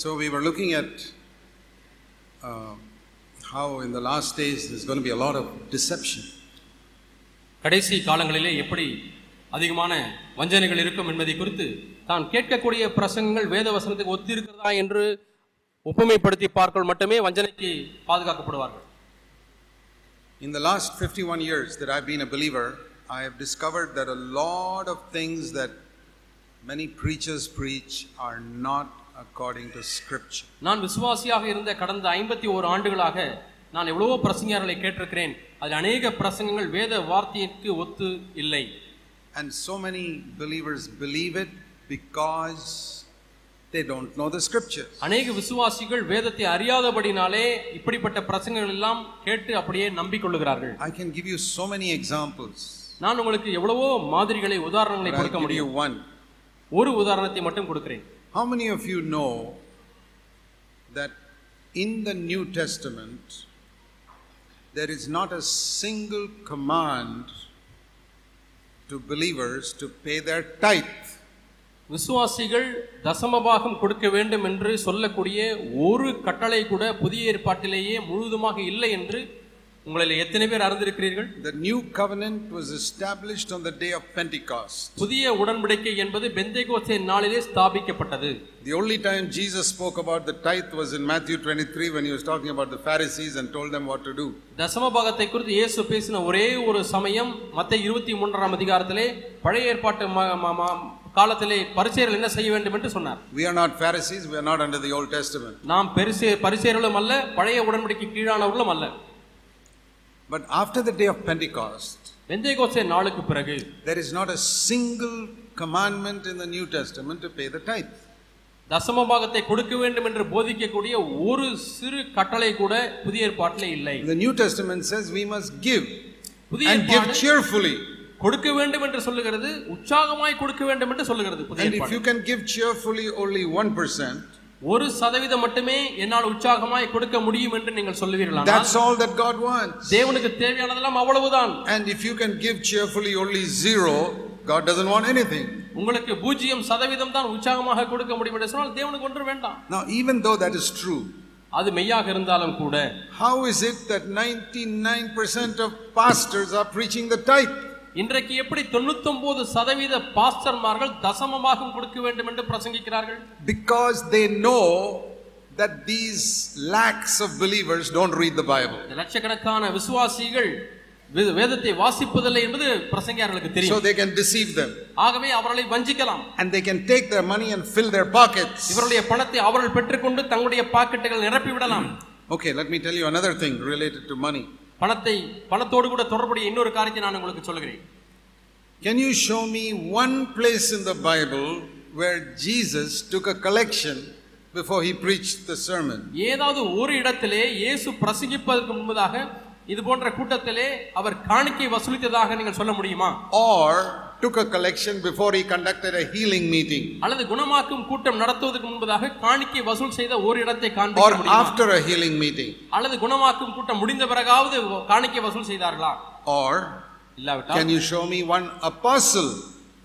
So we were looking at how in the last days there's going to be a lot of deception. கடைசி காலங்களிலே எப்படி அதிகமான வஞ்சனைகள் இருக்கும் என்பதை குறித்து தான் கேட்கக்கூடிய பிரசங்கங்கள் வேத வசனத்துக்கு ஒத்து இருக்கிறதா என்று ஒப்புமைப்படுத்தி பார்க்க மட்டுமே வஞ்சனைக்கு பாதுகாக்கப்படுவார்கள். In the last 51 years that I've been a believer, I have discovered that a lot of things that many preachers preach are not according to scripture. நான் விசுவாசியாக இருந்த கடந்த 51 ஆண்டுகளாக நான் எவ்வளவோ பிரசங்கங்களை கேட்டிருக்கிறேன். அதில் अनेक பிரசங்கங்கள் வேத வார்த்தைக்கு ஒத்து இல்லை. And so many believers believe it because they don't know the scriptures. अनेक விசுவாசிகள் வேதத்தை அறியாதபடினாலே இப்படிப்பட்ட பிரசங்கங்கள் எல்லாம் கேட்டு அப்படியே நம்பிக்கொள்கிறார்கள். I can give you so many examples. நான் உங்களுக்கு எவ்வளவோ மாதிரிகளை உதாரணங்களை கொடுக்க முடியும். ஒரு உதாரணத்தை மட்டும் கொடுக்கிறேன். How many of you know that in the New Testament there is not a single command to believers to pay their tithe? விசுவாசிகள் தசமபாகம் கொடுக்க வேண்டும் என்று சொல்லக்கூடிய ஒரு கட்டளை கூட புதிய ஏற்பாட்டிலேயே முழுதுமாக இல்லை என்று உங்களில் எத்தனை பேர் அறிந்திருக்கிறீர்கள்? The new covenant was established on the day of Pentecost. புதிய உடன்படிக்கை என்பது பெந்தேகோஸ்தே நாளிலே ஸ்தாபிக்கப்பட்டது. The only time Jesus spoke about the tithe was in Matthew 23 when he was talking about the Pharisees and told them what to do. தசமபாகத்தை குறித்து இயேசு பேசின ஒரே ஒரு சமயம் மத்தேயு 23ஆம் அதிகாரத்திலே பழைய ஏற்பாட்டு காலத்திலே பரிசேயர்கள் என்ன செய்ய வேண்டும் என்று சொன்னார். We are not Pharisees, we are not under the Old Testament. நாம் பரிசேயர்களும் அல்ல, பழைய உடன்படிக்கை கீழானவர்களும் அல்ல. But after the day of Pentecost, Pentecost நாளுக்கு பிறகு, there is not a single commandment in the New Testament to pay the tithe. தசமபாகத்தை கொடுக்க வேண்டும் என்று போதிக்கக்கூடிய ஒரு சிறு கட்டளை கூட புதிய ஏற்பாட்டிலே இல்லை. The New Testament says we must give and give cheerfully. கொடுக்க வேண்டும் என்று சொல்கிறது, உற்சாகமாய் கொடுக்க வேண்டும் என்று சொல்கிறது புதிய ஏற்பாடு. And if you can give cheerfully only 1%, 1% மட்டுமே என்னால் உற்சாகமாய் கொடுக்க முடியும் என்று நீங்கள் சொல்லுவீர்களானால், that's all that God wants. தேவனுக்கு தேவையானதெல்லாம் அவ்வளவுதான். And if you can give cheerfully only 0, God doesn't want anything. உங்களுக்கு 0% தான் உற்சாகமாக கொடுக்க முடியும் என்று சொன்னால் தேவனுக்கு ஒன்று வேண்டாம். Now even though that is true, அது மெய்யாக இருந்தாலும் கூட, how is it that 99% of pastors are preaching the tithe? இன்றைக்கு எப்படி 99% பாஸ்டர்மார்கள் தசமபாகம் கொடுக்க வேண்டும் என்று பிரசங்கிக்கிறார்கள்? Because they know that these lakhs of believers don't read the Bible. லட்சக்கணக்கான விசுவாசிகள் வேதத்தை வாசிப்பதில்லை என்பது பிரசங்கியார்களுக்கு தெரியும். So they can deceive them. ஆகவே அவர்களை வஞ்சிக்கலாம். And they can take their money and fill their pockets. இவருடைய பணத்தை அவர்கள் பெற்றுக்கொண்டு தங்களுடைய பாக்கெட்டுகளை நிரப்பி விடலாம். Okay, let me tell you another thing related to money. பணத்தோடு கூட தொடர்புடைய இன்னொரு காரியத்தை நான் உங்களுக்கு சொல்கிறேன். Can you show me one place in the Bible where Jesus took a collection before he preached the sermon? ஏதாவது ஒரு இடத்திலே இயேசு பிரசங்கிப்பதற்கு முன்பதாக இது போன்ற கூட்டத்திலே அவர் காணிக்கை வசூலித்ததாக நீங்கள் சொல்ல முடியுமா? Or took a collection before he conducted a healing meeting. அல்லது குணமாக்கும் கூட்டம் நடத்துவதற்கு முன்பதாக காணிக்கை வசூல் செய்த ஒரு இடத்தை காண்பிக்க முடியுமா? Or after a healing meeting. அல்லது குணமாக்கும் கூட்டம் முடிந்த பிறகாவது காணிக்கை வசூல் செய்தார்களா? Or இல்லாவிட்டால், can you show me one apostle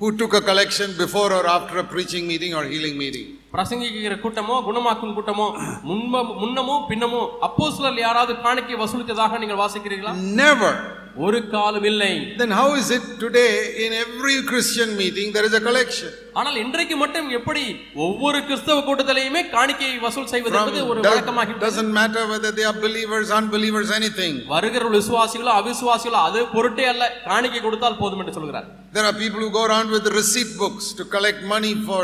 who took a collection before or after a preaching meeting or healing meeting? பிரசங்கிக்கிற கூட்டமோ குணமாக்கும் கூட்டமோ முன்னமோ பின்னமோ அப்போஸ்தலர் யாராவது காணிக்கை வசூலித்ததாக நீங்கள் வாசிக்கிறீர்களா? Never. ஒரு காலம் இல்லை. Then how is it today in every Christian meeting there is a collection? ஆனால் இன்றைக்கு மட்டும் எப்படி ஒவ்வொரு கிறிஸ்தவ கூட்டத்திலேயுமே காணிக்கை வசூல் செய்வது என்பது ஒரு வழக்கமாகி விட்டது. Doesn't matter whether they are believers, unbelievers, anything. வருகிற விசுவாசிகளோ அவிசுவாசிகளோ அது பொருட்டே அல்ல, காணிக்கை கொடுத்தால் போதும் என்று சொல்கிறார். There are people who go around with receipt books to collect money for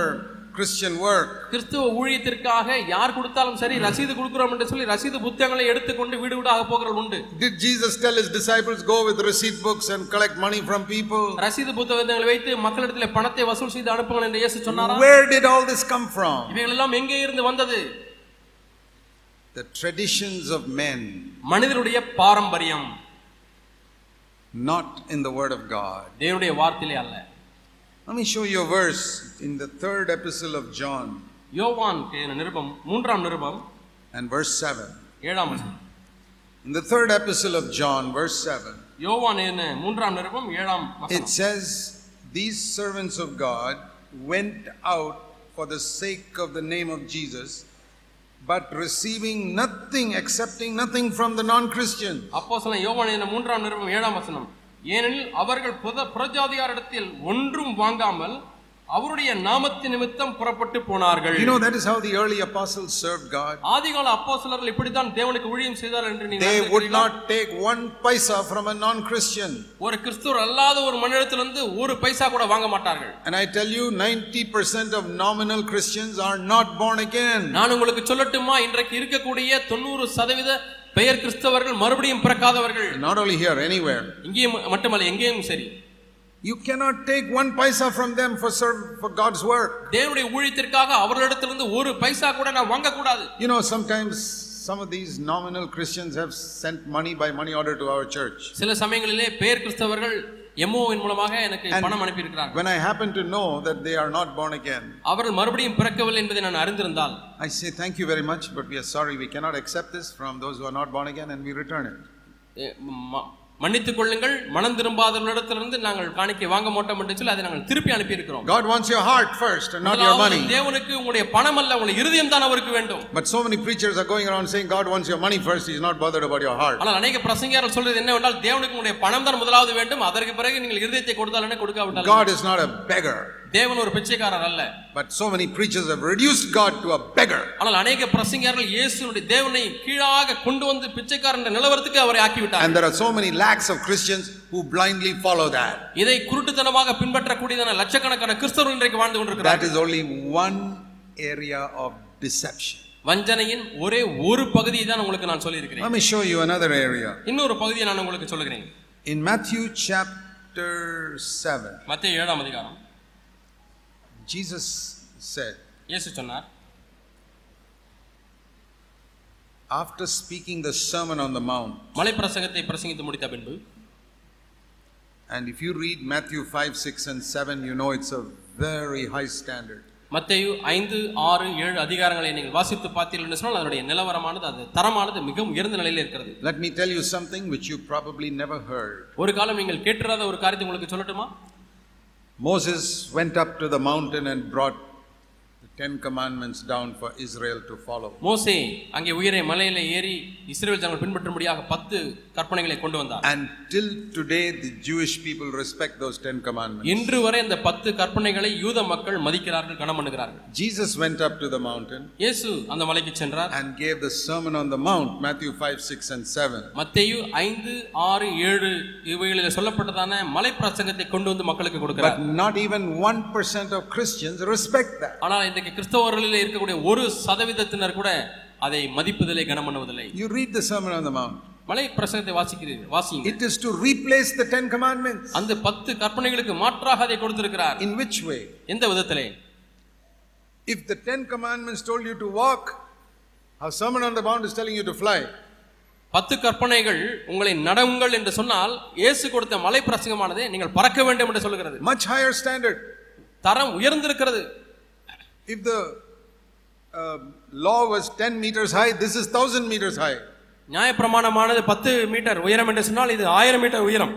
Christian work. கிறிஸ்தவ ஊழியத்திற்காக யார் கொடுத்தாலும் சரி ரசீது கொடுக்கிறோம் என்று சொல்லி ரசீது புத்தகங்களை எடுத்துக்கொண்டு வீடு வீடாக போகிறவர்கள் உண்டு. Did Jesus tell his disciples go with receipt books and collect money from people? ரசீது புத்தகங்களை வைத்து மக்களிடத்திலே பணத்தை வசூல் செய்து அனுப்புங்கள் என்று இயேசு சொன்னாரா? Where did all this come from? இவையெல்லாம் எங்கே இருந்து வந்தது? The traditions of men. மனிதனுடைய பாரம்பரியம். Not in the word of God. தேவனுடைய வார்த்தையிலே அல்ல. Let me show you a verse in the third epistle of John. யோவான் நிருபம் 3ஆம் நிருபம் and verse 7. 7ஆம் வசனம். In the third epistle of John verse 7. யோவான் 3ஆம் நிருபம் 7ஆம் வசனம். It says these servants of God went out for the sake of the name of Jesus But receiving nothing, accepting nothing from the non-Christian. அப்போஸ்தலன் யோவானின் 3ஆம் நிருபம் 7ஆம் வசனம். ஏனெனில் அவர்கள் புறஜாதியாரிடத்தில் ஒன்றும் வாங்காமல் அவருடைய நாமத்தின் நிமித்தம் புறப்பட்டு போனார்கள். You know, that is how the early apostles served God. ஆதிகால அப்போஸ்தலர்கள் இப்படி தான் தேவனுக்கு ஊழியம் செய்தார்கள் என்று நீங்கள் நினைக்கிறீர்களா? They would not take one paisa from a non-Christian. ஒரு கிறிஸ்தவர் அல்லாத ஒரு மனிதரிடமிருந்து ஒரு பைசா கூட வாங்க மாட்டார்கள். And I tell you 90% of nominal Christians are not born again. நான் உங்களுக்கு சொல்லட்டுமா இன்றைக்கு இருக்கக்கூடிய 90% பெயர் கிறிஸ்தவர்கள் மறுபடியும் பிறக்காதவர்கள். Not only here, anywhere. இங்கேயும் மட்டுமல்ல எங்கேயும் சரி. You cannot take one paisa from them for God's work. தேவனுடைய ஊழியத்திற்காக அவர்களிடமிருந்து ஒரு பைசா கூட நான் வாங்க கூடாது. You know, sometimes some of these nominal Christians have sent money by money order to our church. சில சமயங்களிலே பெயர் கிறிஸ்தவர்கள் எம்ஓவின் மூலமாக எனக்கு பணம் அனுப்பி இருக்கிறார்கள். When I happen to know that they are not born again. அவர்கள் மறுபடியும் பிறக்கவில்லை என்பதை நான் அறிந்திருந்தால் I say thank you very much, but we are sorry, we cannot accept this from those who are not born again, and we return it. மன்னித்துக் கொள்ளுங்கள், மனம் திரும்பாதவர்களிடத்திலிருந்து நாங்கள் காணிக்கை வாங்க மாட்டோம் என்று சொல்லி அதை நாங்கள் திருப்பி அனுப்பி இருக்கிறோம். God wants your heart first and not your money. தேவனுக்கு உங்களுடைய பணம் அல்ல, உங்களுடைய இதயம் தான் அவருக்கு வேண்டும். But so many preachers are going around saying God wants your money first, he is not bothered about your heart. ஆனால் அநேக பிரசங்கியார்கள் சொல்றது என்னவென்றால் தேவனுக்கு உங்களுடைய பணம் தான் முதலாவது வேண்டும், அதற்கு பிறகு நீங்கள் இதயத்தை கொடுத்தால் என்ன கொடுக்காவிட்டால். God is not a beggar. தேவன் ஒரு பிச்சைக்காரர் அல்ல. But so many preachers have reduced God to a beggar. ஆனால் அநேக பிரசங்கியார்கள் இயேசுவின் தேவனை கீழாக கொண்டு வந்து பிச்சைக்காரன் என்ற நிலவரத்துக்கு அவரை ஆக்கி விட்டார்கள். And there are so many lakhs of Christians who blindly follow that. இதை குருட்டுத்தனமாக பின்பற்ற கூடியதான லட்சக்கணக்கான கிறிஸ்தவர்கள் இன்றைக்கு வாழ்ந்து கொண்டிருக்கிறார்கள். That is only one area of deception. வஞ்சனையின் ஒரே ஒரு பகுதியை தான் உங்களுக்கு நான் சொல்லி இருக்கிறேன். Let me show you another area. இன்னொரு பகுதியை நான் உங்களுக்கு சொல்கிறேன். In Matthew chapter 7. மத்தேயு 7ஆம் அதிகாரம். Jesus said, இயேசு சொன்னார், after speaking the Sermon on the Mount, மலை பிரசங்கத்தை பிரசங்கித்து முடித்த பின்பு, and if you read Matthew 5, 6 and 7, you know it's a very high standard. மத்தேயு 5, 6, 7 அதிகாரங்களை நீங்கள் வாசித்து பார்த்தீர்கள் என்று சொன்னால் அதனுடைய நிலவரமானது, அது தரமானது மிகவும் உயர்ந்த நிலையில் இருக்கிறது. Let me tell you something which you probably never heard. ஒரு காலம் நீங்கள் கேட்டிராத ஒரு காரியத்தை உங்களுக்கு சொல்லட்டுமா? Moses went up to the mountain and brought the 10 commandments down for Israel to follow. மோசே அங்கே உயரே மலையிலே ஏறி இஸ்ரவேல் ஜனங்கள் பின்பற்றும்படியாக 10 கற்பனைகளை கொண்டு வந்தார். And till today the Jewish people respect those 10 commandments. இன்று வரை அந்த 10 கற்பனைகளை யூத மக்கள் மதிக்கிறார்கள், கனமண்ணுகிறார்கள். Jesus went up to the mountain. இயேசு அந்த மலைக்கு சென்றார். And gave the Sermon on the Mount, Matthew 5, 6 and 7. மத்தேயு 5, 6, 7 இவைகளிலே சொல்லப்பட்டதான மலை பிரசங்கத்தை கொண்டு வந்து மக்களுக்கு கொடுக்கிறார். But not even 1% of Christians respect that. ஆனால் இன்றைக்கு கிறிஸ்தவர்களிலே இருக்கக்கூடிய 1% கூட அதை மதிப்பதில்லை, கனமண்ணுவதில்லை. You read the Sermon on the Mount. மலை பிரசங்கத்தை வாசிக்கிறீர்கள், வாசியுங்கள். It is to replace the 10 commandments. அந்த 10 கற்பனைகளுக்கு மாற்றாக அதை கொடுத்திருக்கிறார். In which way? எந்த விதத்திலே? If the 10 commandments told you to walk, our Sermon on the Mount is telling you to fly. 10 கற்பனைகள் உங்களை நடவுங்கள் என்று சொன்னால் இயேசு கொடுத்த மலை பிரசங்கமானது நீங்கள் பறக்க வேண்டும் என்று சொல்கிறது. Much higher standard. தரம் உயர்ந்திருக்கிறது. If the law was 10 meters high, this is 1000 meters high. நியாயப்பிரமாணமானது 10 மீட்டர் உயரம் என்று சொன்னால் இது 1000 மீட்டர் உயரம்.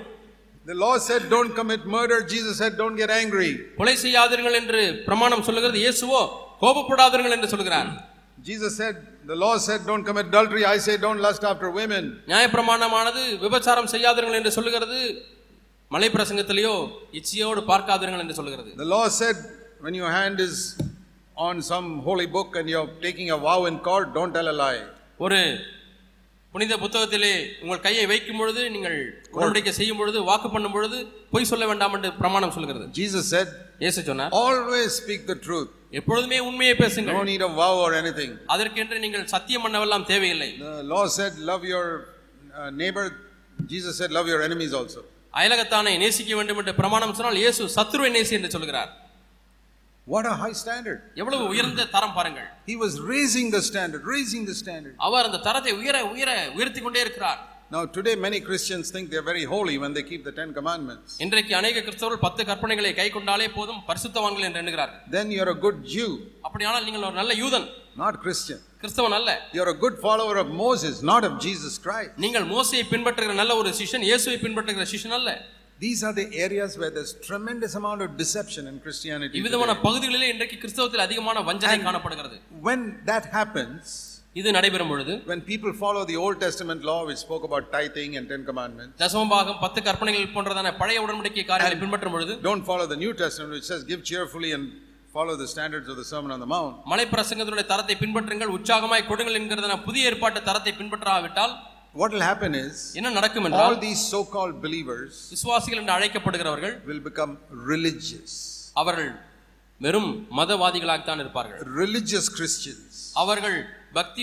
The law said don't commit murder. Jesus said don't get angry. கொலை செய்யாதீர்கள் என்று பிரமாணம் சொல்கிறது, இயேசுவோ கோபப்படாதீர்கள் என்று சொல்கிறார். Jesus said the law said don't commit adultery. I say don't lust after women. நியாயப்பிரமாணமானது விபச்சாரம் செய்யாதீர்கள் என்று சொல்கிறது, மலை பிரசங்கத்திலேயோ இச்சையோடு பார்க்காதீர்கள் என்று சொல்கிறது. The law said when your hand is on some holy book and you are taking a vow in court, don't tell a lie. ஒரு புனித புத்தகத்திலே உங்கள் கையை வைக்கும் பொழுது, நீங்கள் உடன்படிக்கை செய்யும் பொழுது, வாக்கு பண்ணும் பொழுது பொய் சொல்ல வேண்டாம் என்று பிரமாணம் சொல்கிறது. Jesus said, இயேசு சொன்னார், always speak the truth. எப்பொழுதுமே உண்மையை பேசுங்கள். No need a vow or anything. அதற்கென்று நீங்கள் சத்தியம் பண்ணவெல்லாம் தேவையில்லை. The law said love your neighbor. Jesus said love your enemies also. அயலகத்தானை நேசிக்க வேண்டும் என்று பிரமாணம் சொன்னால் இயேசு சத்துருவை நேசி என்று சொல்கிறார். What a high standard. எவ்வளவு உயர்ந்த தரம் பாருங்கள். He was raising the standard, raising the standard. அவர் அந்த தரத்தை உயர்த்தி கொண்டே இருக்கிறார். Now today many Christians think they are very holy when they keep the 10 commandments. இன்றைக்கு அநேக கிறிஸ்தவர்கள் 10 கற்பனைகளை கைக்கொண்டாலே போதும் பரிசுத்தவான்கள் என்று எண்ணுகிறார்கள். Then you are a good Jew. அப்படியானால் நீங்கள் ஒரு நல்ல யூதன். Not Christian. கிறிஸ்தவன் அல்ல. You are a good follower of Moses, not of Jesus Christ. நீங்கள் மோசேயை பின்பற்றுகிற நல்ல ஒரு சிஷ்யன், இயேசுவை பின்பற்றுகிற சிஷ்யன் அல்ல. These are the areas where there's tremendous amount of deception in Christianity. இவ்விதமான பகுதிகளிலே இன்றைக்கு கிறிஸ்தவத்தில் அதிகமான வஞ்சனை காணப்படுகிறது. When that happens, இது நடைபெறும் பொழுது, when people follow the Old Testament law which spoke about tithing and 10 commandments, தசமபாகம் 10 கற்பனைகள் போன்றதான பழைய உடன்படிக்கை காரியங்களை பின்பற்றும் பொழுது, don't follow the New Testament which says give cheerfully and follow the standards of the Sermon on the Mount. மலை பிரசங்கத்தினுடைய தரத்தை பின்பற்றுங்கள், உற்சாகமாய் கொடுங்கள் என்கிறதான புதிய ஏற்பாட்டு தரத்தை பின்பற்றாவிட்டால் what will happen is all these so called believers விசுவாசிகள் என்று அழைக்கப்படுகிறவர்கள் will become religious. அவர்கள் வெறும் மதவாதிகளாக தான் இருப்பார்கள். Religious Christians. அவர்கள் பக்தி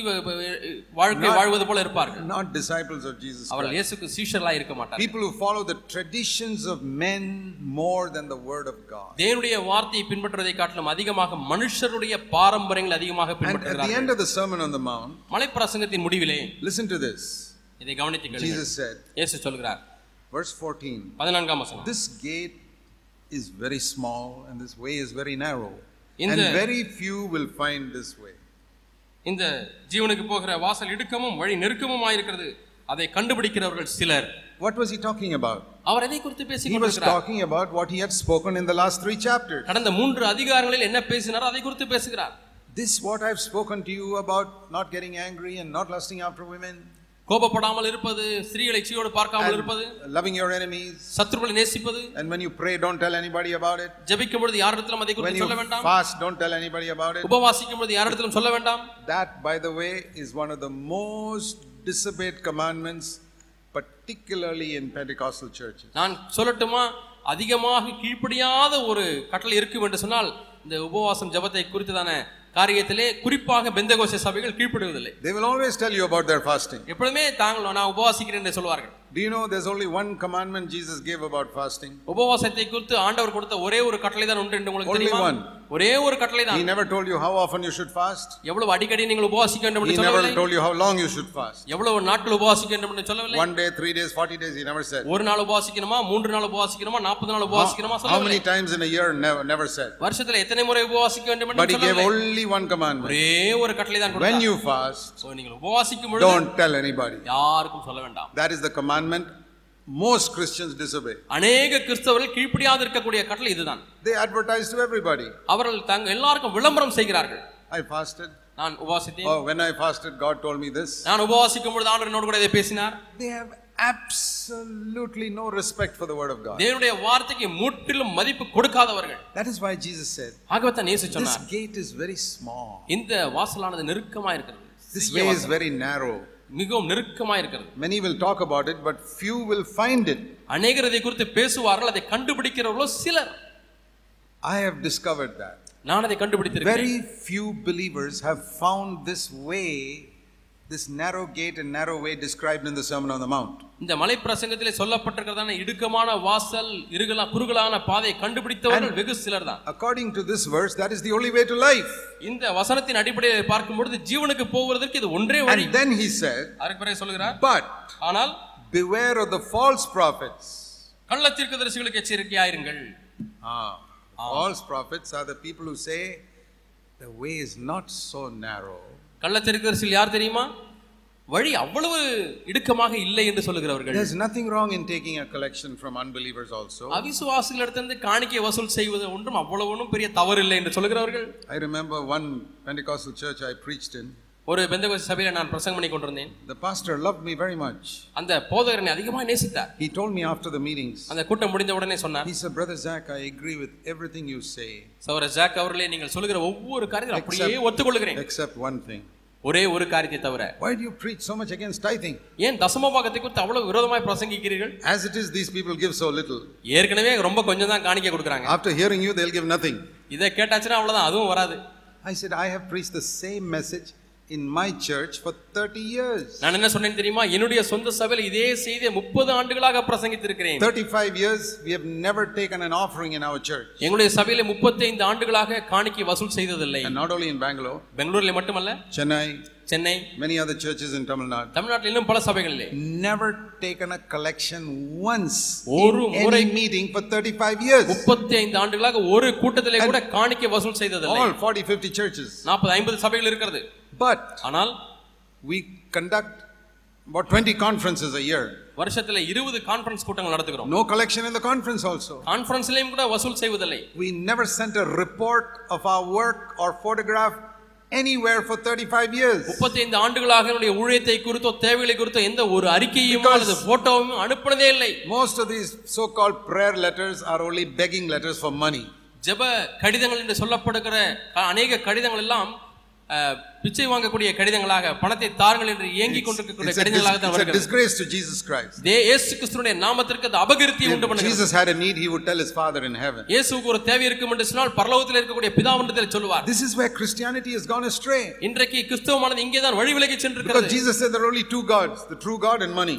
வாழ்க்கை வாழ்வது போல இருப்பார்கள். Not disciples of Jesus. அவர்கள் இயேசுக்கு சீஷர்களாக இருக்க மாட்டார்கள். People who follow the traditions of men more than the word of God. தேவனுடைய வார்த்தையை பின்பற்றுவதை காட்டிலும் அதிகமாக மனுஷருடைய பாரம்பரியங்களை அதிகமாக பின்பற்றுகிறார்கள். At the end of the Sermon on the Mount, மலை பிரசங்கத்தின் முடிவிலே, listen to this. இதை கவனித்துக் கொள்ளுங்கள். Jesus said, இயேசு சொல்கிறார், verse 14. 14ஆம் வசனம். This gate is very small and this way is very narrow and very few will find this way. இந்த ஜீவனுக்கு போகிற வாசல் இடுக்கமும் வழி நெருக்கமும் ஆயிருக்கிறது, அதை கண்டுபிடிக்கிறவர்கள் சிலர். What was he talking about? அவர் எதை குறித்து பேசிக்கொண்டிருக்கிறார்? He was talking about what he had spoken in the last 3 chapters. கடந்த 3 அதிகாரங்களில் என்ன பேசினாரோ அதை குறித்து பேசுகிறார். This what I have spoken to you about not getting angry and not lusting after women. கோபப்படாமல் இருப்பது, ஸ்திரீகளை சீயோடு பார்க்காமல் இருப்பது, loving your enemies, சத்துருக்களை நேசிப்பது, and when you pray don't tell anybody about it, ஜெபிக்கும் பொழுது யாரிடத்திலும் அதை குறித்து சொல்ல வேண்டாம், when you fast don't tell anybody about it, உபவாசிக்கும் பொழுது யாரிடத்திலும் சொல்ல வேண்டாம். That by the way is one of the most disobeyed commandments, particularly in Pentecostal churches. நான் சொல்லட்டுமா, அதிகமாக கீழ்ப்படியாத ஒரு கட்டளை இருக்கும் என்று சொன்னால் இந்த உபவாசம் ஜெபத்தை குறித்துதான காரியத்திலே குறிப்பாக பெந்தகோஸ்தே சபைகள் கீழ்ப்படுவதில்லை. They will always tell you about their fasting. எப்பொழுதுமே தாங்கள் நான் உபவாசிக்கிறேன் என்று சொல்வார்கள். Do you know there's only one commandment Jesus gave about fasting? உபவாசத்தை குறித்து ஆண்டவர் கொடுத்த ஒரே ஒரு கட்டளை தான் உண்டு என்று உங்களுக்கு தெரியுமா? Only one. ஒரே ஒரு கட்டளை தான். He never told you how often you should fast. எவ்வளவு அடிக்கடி நீங்கள் உபவாசிக்க வேண்டும் என்று சொல்லவில்லை. He never told you how long you should fast. எவ்வளவு நாட்கள் உபவாசிக்க வேண்டும் என்று சொல்லவில்லை. 1 day, 3 days, 40 days he never said. ஒரு நாள் உபவாசிக்கணுமா, 3 நாள் உபவாசிக்கணுமா, 40 நாள் உபவாசிக்கணுமா சொல்லவில்லை. How many times in a year never said. வருஷத்துல எத்தனை முறை உபவாசிக்க வேண்டும் என்று சொல்லவில்லை. But he gave only one commandment. ஒரே ஒரு கட்டளை தான் கொடுத்தார். When you fast, so நீங்கள் உபவாசிக்கும் பொழுது don't tell anybody. யாருக்கும் சொல்ல வேண்டாம். That is the commandment most Christians disobey. अनेक கிறிஸ்தவர்கள் கீழ்ப்படியாத இருக்கக்கூடிய கட்டளை இதுதான். They advertise to everybody. அவர்கள் தங்கள் எல்லாருக்கும் விளம்பரம் செய்கிறார்கள். I fasted. நான் உபவாசித்தேன். Oh, when I fasted God told me this. நான் உபவாசிக்கும் பொழுது ஆண்டவர் என்னோடு கூட இதை பேசினார். They have absolutely no respect for the word of God. தேவனுடைய வார்த்தைக்கு முற்றிலும் மதிப்பு கொடுக்காதவர்கள். That is why Jesus said. ஆகவே இயேசு சொன்னார். This gate is very small. இந்த வாசலானது நெருக்கமாக இருக்கிறது. This way is very narrow. மிகவும் நெருக்கமாக இருக்கிறது. Many will talk about it but few will find it. அநேகர் இதை குறித்து பேசுவார்கள், அதை கண்டுபிடிக்கிறவர்களோ சிலர். I have discovered that. நான் அதை கண்டுபிடித்திருக்கிறேன். Very few believers have found this way, this narrow gate and narrow way described in the Sermon on the Mount. இந்த மலை பிரசங்கத்திலே சொல்லப்பட்டிருக்கிறதான இடுக்கமான வாசல், குறுகலான பாதை கண்டுபிடித்தவர்கள் வெகு சிலர் தான். According to this verse that is the only way to life. இந்த வசனத்தின் அடிப்படையில் பார்க்கும் பொழுது ஜீவனுக்கு போவதற்கு இது ஒன்றே வழி. And then he said, அர்க்கரே சொல்கிறார், but ஆனால் beware of the false prophets. கள்ள தீர்க்கதரிசிகளுக்கு எச்சரிக்கையாயிருங்கள். False prophets are the people who say the way is not so narrow. கள்ள தீர்க்கதரிசிகள் யார் தெரியுமா? வழி அவ்வளவு இடுக்கமாக இல்லை என்று சொல்லுகிறவர்கள். There is nothing wrong in taking a collection from unbelievers also. அவிசுவாசிகளிடமிருந்து காணிக்கை வசூல் செய்வது ஒன்றும் அவ்வளவு ஒன்றும் பெரிய தவறு இல்லை என்று சொல்லுகிறவர்கள். I remember one Pentecostal church I preached in. ஒரு பெந்தகோஸ்தே சபையில நான் பிரசங்கம் பண்ணி கொண்டிருந்தேன். The pastor loved me very much. அந்த போதகர் என்னை அதிகமாக நேசித்தார். He told me after the meetings. அந்த கூட்டம் முடிந்த உடனே சொன்னார். He said, Brother Zach, I agree with everything you say. சகோதரர் ஜாக் அவர்களே, நீங்கள் சொல்லுகிற ஒவ்வொரு காரியத்தையும் அப்படியே ஒத்துக்கொள்கிறேன். Except one thing. ஒரே ஒரு காரியத்தை தவிர. Why do you preach so much against tithing? ஏன் தசமபாகத்தை குறித்து அவ்வளவு விரோதமாய் பிரசங்கிக்கிறீர்கள்? As it is these people give so little. ஏற்கனவே ரொம்ப கொஞ்சம் தான் காணிக்கை கொடுக்கறாங்க. After hearing you they'll give nothing. இத கேட்டாச்சுனா அவ்வளவுதான், அதுவும் வராது. I said I have preached the same message in my church for 30 years. நான் என்ன சொன்னேன் தெரியுமா? என்னுடைய சொந்த சபையில இதே செய்தியை 30 ஆண்டுகளாக பிரசங்கித்திருக்கிறேன். 35 years we have never taken an offering in our church. எங்களுடைய சபையில 35 ஆண்டுகளாக காணிக்கை வசூல் செய்ததில்லை. And not only in Bangalore. பெங்களூர்ல மட்டுமல்ல, Chennai, many other churches in Tamil Nadu. தமிழ்நாட்டில் இன்னும் பல சபைகளிலே never taken a collection once. ஒரு முறை meeting for 35 years. 35 ஆண்டுகளாக ஒரு கூட்டத்திலே கூட காணிக்கை வசூல் செய்ததில்லை. All 40 50 churches. 40 50 சபைகள் இருக்குது. But ஆனால் we conduct About 20 conferences a year. வருஷத்துல 20 கான்ஃபரன்ஸ் கூட்டங்கள் நடத்துகிறோம். No collection in the conference also. கான்ஃபரன்ஸ்லயும் கூட வசூல் செய்வதில்லை. We never sent a report of our work or photograph anywhere for 35 years. 35 ஆண்டுகளாக நம்முடைய ஊழியத்தை குறித்தோ தேவைகளை குறித்தோ எந்த ஒரு அறிக்கையும் அல்லது போட்டோவும் அனுப்புனதே இல்லை. Most of these so called prayer letters are only begging letters for money. ஜெப கடிதங்கள் என்று சொல்லப்படுகிற அநேக கடிதங்கள் எல்லாம் பிச்சை வாங்கக்கூடிய கடிதங்களாக பணத்தை தாருங்கள் என்று ஏங்கிக் கொண்டிருக்கக்கூடிய கடிதங்களாக தான் வருகிறது. It's a disgrace to Jesus Christ. இயேசு கிறிஸ்துவின் நாமத்திற்கு அது அபகீர்த்தியை உண்டு பண்ணுகிறது. Jesus had a need, he would tell his father in heaven. இயேசுவுக்கு ஒரு தேவை இருக்கும் என்று சொன்னால் பரலோகத்தில் இருக்கக்கூடிய பிதாவினிடத்தில் சொல்வார். This is where Christianity has gone astray. இன்றைக்கு கிறிஸ்தவமானது இங்கே தான் வழி விலகி சென்றிருக்கிறது. Because Jesus said there are only two gods, the true God and money.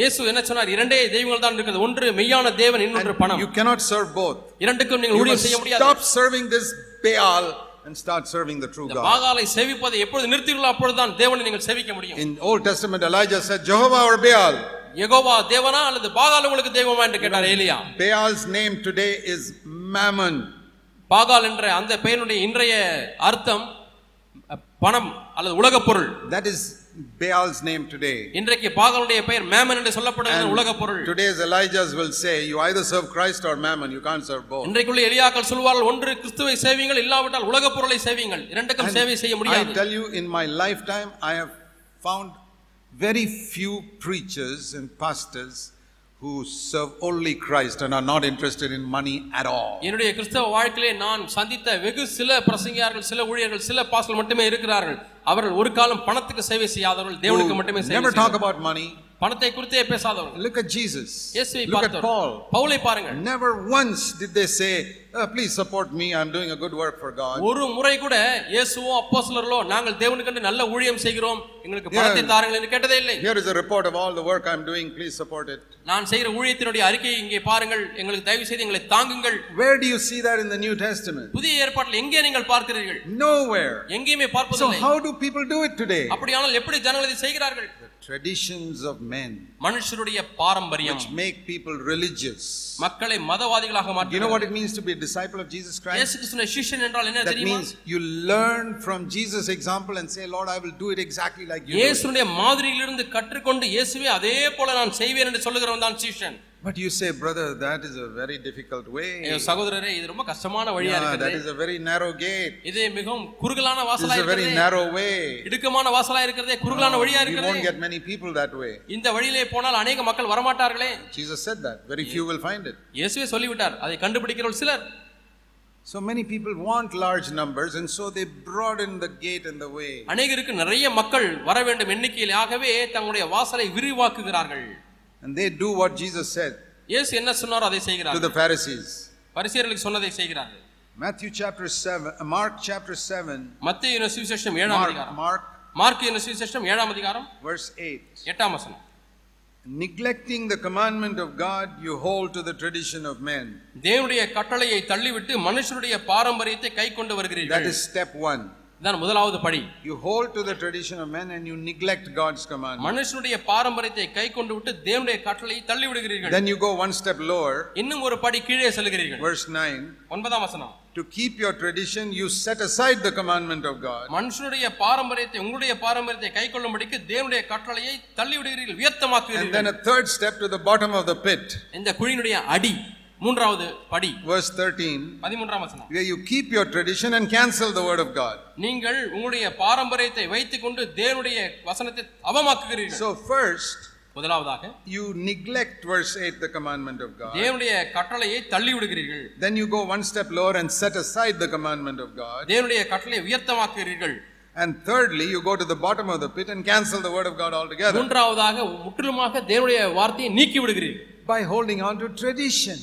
இயேசு என்ன சொன்னார்? இரண்டே தெய்வங்கள் தான் இருக்கிறது, ஒன்று மெய்யான தேவன், இன்னொன்று பணம். You cannot serve both. இரண்டுக்கும் நீங்கள் ஊழியம் செய்ய முடியாது. Stop serving this Baal and start serving the true God. The பாகாலை சேவிப்பதை எப்பொழுது நிறுத்துகிறீர்களோ அப்பொழுதுதான் தேவனை நீங்கள் சேவிக்க முடியும். In Old Testament Elijah said Jehovah or Baal. Jehovah தேவனா அல்லது பாகால் உங்களுக்கு தெய்வமா என்று கேட்டார் எலியா. Baal's name today is Mammon. பாகால் என்ற அந்த பெயருடைய இன்றைய அர்த்தம் பணம் அல்லது உலகப் பொருள். That is Baal's name today. இன்றைக்கு பாகாலுடைய பெயர் மேமன் என்று சொல்லப்படுகிறது, உலகப் பொருள். Today's Elijahs will say you either serve Christ or Mammon, you can't serve both. இன்றைக்குள்ள எலியாக்கள் சொல்வார்கள், ஒன்று கிறிஸ்துவை சேவியுங்கள் இல்லாவிட்டால் உலகப் பொருளை சேவியுங்கள், இரண்டுக்கும் சேவை செய்ய முடியாது. I tell you, in my lifetime I have found very few preachers and pastors who serve only Christ and are not interested in money at all. என்னுடைய கிறிஸ்தவ வாழ்க்கையிலே நான் சந்தித்த வெகு சில பிரசங்கியார்கள், சில ஊழியர்கள், சில பாஸ்டர்கள் மட்டுமே இருக்கிறார்கள். அவர்கள் ஒரு காலம் பணத்துக்கு சேவை செய்யாதவர்கள், தேவனுக்கு மட்டுமே சேவை. Never talk about money. பணத்தை குறித்து பேசாதவர்கள். Look at Jesus. இயேசுவை பார்த்தோம். Look at Paul. பவுலை பாருங்கள். Never once did they say, please support me, I'm doing a good work for God. ஒரு முறை கூட இயேசுவோ அப்போஸ்தலர்களோ நாங்கள் தேவனுக்கென்று நல்ல ஊழியம் செய்கிறோம், எங்களுக்கு பணத்தை தாருங்கள் என்று கேட்டதே இல்லை. Here is a report of all the work I'm doing, please support it. நான் செய்கிற ஊழியத்தினுடைய அறிக்கையை இங்கே பாருங்கள், எங்களுக்கு தயவு செய்து எங்களை தாங்குங்கள். Where do you see that in the New Testament? புதிய ஏற்பாட்டில் எங்கே நீங்கள் பார்க்கிறீர்கள்? Nowhere. எங்கேயுமே பார்ப்பதில்லை. So how do people do it today? அப்படியானால் எப்படி ஜனங்கள் இதை செய்கிறார்கள்? Traditions of men, மனுஷருடைய பாரம்பரியம், which make people religious. மக்களை மதவாதிகளாக மாற்றும். You know what it means to be a disciple of Jesus Christ? இயேசு கிறிஸ்துவின் சீஷன் என்றால் என்ன தெரியுமா? That means you learn from Jesus' example and say, Lord, I will do it exactly like you. இயேசுவின் மாதிரியிலிருந்து கற்றுக்கொண்டு இயேசுவே அதே போல நான் செய்வேன் என்று சொல்லுகிறவன் தான் சீஷன். But you say, brother, that is a very difficult way. சகோதரரே, இது ரொம்ப கஷ்டமான வழியா இருக்குது. That is a very narrow gate. இது மிகவும் குறுகலான வாசலா இருக்குது. It is a very narrow way. இடுக்குமான வாசலா இருக்குது, குறுகலான வழியா இருக்குது. You won't get many people that way. இந்த வழியிலே போனால் अनेक மக்கள் வர மாட்டார்களே. Jesus said that. Very few will find it. இயேசுவே சொல்லி விட்டார், அதை கண்டுபிடிக்கிறவர்கள் சிலர். So many people want large numbers and so they broaden the gate and the way. அநேகருக்கு நிறைய மக்கள் வர வேண்டும் எண்ணிக்கையில் ஆகவே தங்களுடைய வாசலை விரிவாக்குகிறார்கள். And they do what Jesus said. Yes, enna sonnaar adai seigirar. To the Pharisees. பரிசேயர்களுக்கு சொன்னதை செய்கிறார். Matthew chapter 7, Mark chapter 7. மத்தேயு சுவிசேஷம் 7 ஆம் அதிகாரம். மார்க் சுவிசேஷம் 7 ஆம் அதிகாரம் verse 8. 8 ஆம் வசனம். Neglecting the commandment of God, you hold to the tradition of men. தேவனுடைய கட்டளையை தள்ளிவிட்டு மனுஷருடைய பாரம்பரியத்தை கைக்கொண்டு வருகிறீர்கள். That is step 1. இதான் முதலாவது படி. You hold to the tradition of men and you neglect God's commandment. மனுஷனுடைய பாரம்பரியத்தை கைக்கொண்டு விட்டு தேவனுடைய கட்டளையை தள்ளி விடுகிறீர்கள். Then you go one step lower. இன்னும் ஒரு படி கீழே செல்கிறீர்கள். Verse 9. 9ஆம் வசனம். To keep your tradition you set aside the commandment of God. மனுஷனுடைய பாரம்பரியத்தை, உங்களுடைய பாரம்பரியத்தை கைக்கொள்ளும்படிக்கு தேவனுடைய கட்டளையை தள்ளி விடுகிறீர்கள், வியர்த்தமாக்குகிறீர்கள். And then a third step to the bottom of the pit. இந்த குழியினுடைய அடி, மூன்றாவது படி. Verse 13. 13ஆம் வசனம். Where you keep your tradition and cancel the word of God. நீங்கள் உங்களுடைய பாரம்பரியத்தை வைத்துக்கொண்டு தேவனுடைய வசனத்தை அவமாக்குகிறீர்கள். So first, முதலாவதாக you neglect verse 8 the commandment of God. தேவனுடைய கட்டளையை தள்ளி விடுகிறீர்கள். Then you go one step lower and set aside the commandment of God. தேவனுடைய கட்டளையை வியர்த்தமாக்குகிறீர்கள். And thirdly, you go to the bottom of the pit and cancel the word of God altogether. மூன்றாவதாக முற்றிலுமாக தேவனுடைய வார்த்தையை நீக்கி விடுகிறீர்கள். By holding on to tradition.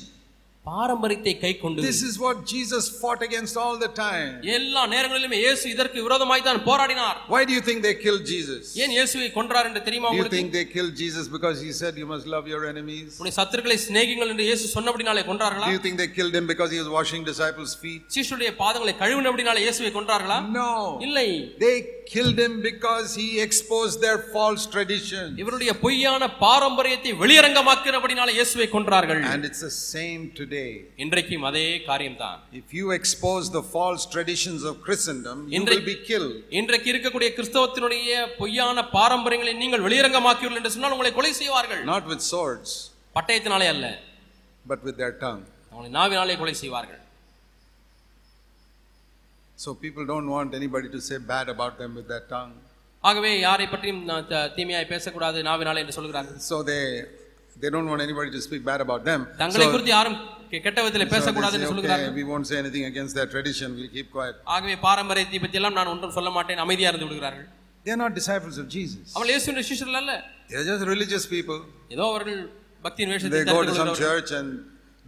பாரம்பரியத்தை கைக்கொண்டு. This is what Jesus fought against all the time. எல்லா நேரங்களிலும் இயேசு இதற்கு விரோதமாய் தான் போராடினார். Why do you think they killed Jesus? ஏன் இயேசுவை கொன்றார் என்று தெரியுமா உங்களுக்கு? Do you think they killed Jesus because he said you must love your enemies? உன்னுடைய சத்துருக்களை ஸ்நேகிங்கள் என்று இயேசு சொன்னபடியாலே கொன்றார்களா? Do you think they killed him because he was washing disciples' feet? சீஷருடைய பாதங்களை கழுவினபடியாலே இயேசுவை கொன்றார்களா? No. இல்லை. They killed him because he exposed their false tradition. இவருடைய பொய்யான பாரம்பரியத்தை வெளியரங்கமாக்கினபடினால இயேசுவை கொன்றார்கள். And it's the same today. இன்றைக்கும் அதே காரியம்தான். If you expose the false traditions of Christendom, you will be killed. இன்றைக்கு இருக்கக்கூடிய கிறிஸ்தவத்தினுடைய பொய்யான பாரம்பரியங்களை நீங்கள் வெளியரங்கமாக்கியுள்ளீர்கள் என்று சொன்னால் உங்களை கொலை செய்வார்கள். Not with swords. பட்டயத்தினாலே அல்ல. But with their tongue. அவனை நாவினாலே கொலை செய்வார்கள். So people don't want anybody to say bad about them with their tongue. ஆகவே யாரை பற்றியும் தீமையாய் பேச கூடாது நாவினாலே என்று சொல்கிறார்கள். So they don't want anybody to speak bad about them. தங்களை குறித்து யாரும் கெட்ட விதத்தில் பேச கூடாது என்று சொல்கிறார்கள். We won't say anything against their tradition. We'll keep quiet. ஆகவே பாரம்பரியத்தை பற்றி எல்லாம் நான் ஒன்றும் சொல்ல மாட்டேன், அமைதியாக இருந்து விடுகிறார்கள். They are not disciples of Jesus. அவர்கள் இயேசுவின் சிஷ்யர்கள் அல்ல. They are just religious people. ஏதோ அவர்கள் பக்தியின் வேஷத்தை தரித்து கொண்டு some church and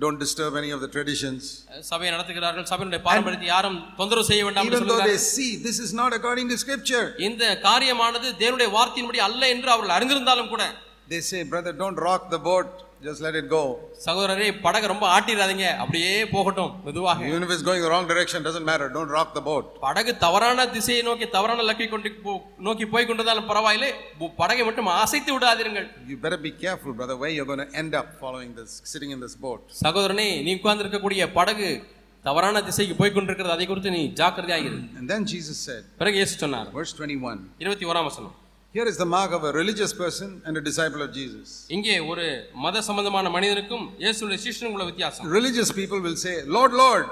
don't disturb any of the traditions. சபையை நடத்துகிறார்கள், சபையினுடைய பாரம்பரியத்தை யாரும் தொந்தரவு செய்ய வேண்டாம் என்று சொல்கிறார்கள். Even though they see this is not according to scripture. இந்த காரியமானது தேவனுடைய வார்த்தையின்படி அல்ல என்று அவர்கள் அறிந்திருந்தாலும் கூட they say brother don't rock the boat, just let it go. சகோதரரே படகு ரொம்ப ஆட்டிராதீங்க, அப்படியே போகட்டும் மெதுவாக. Even if it's going the wrong direction doesn't matter, don't rock the boat. படகு தவறான திசையை நோக்கி தவறான இலக்கை நோக்கி போய் கொண்டிருந்தாலும் பரவாயில்லை, படகை மட்டும் அசைத்து விடாதீர்கள். You better be careful brother where you're going to end up following this, sitting in this boat. சகோதரனே நீ உட்கார்ந்திருக்க கூடிய படகு தவறான திசைக்கு போய் கொண்டிருக்கிறது, அதை குறித்து நீ ஜாக்கிரதையாக இரு. And then Jesus said, பிறகு இயேசு சொன்னார், verse 21 21ஆம் வசனம். Here is the mark of a religious person and a disciple of Jesus. இங்கே ஒரு மத சம்பந்தமான மனிதனுக்கும் இயேசுவின் சிஷ்யனுக்கும் உள்ள வித்தியாசம். Religious people will say Lord Lord.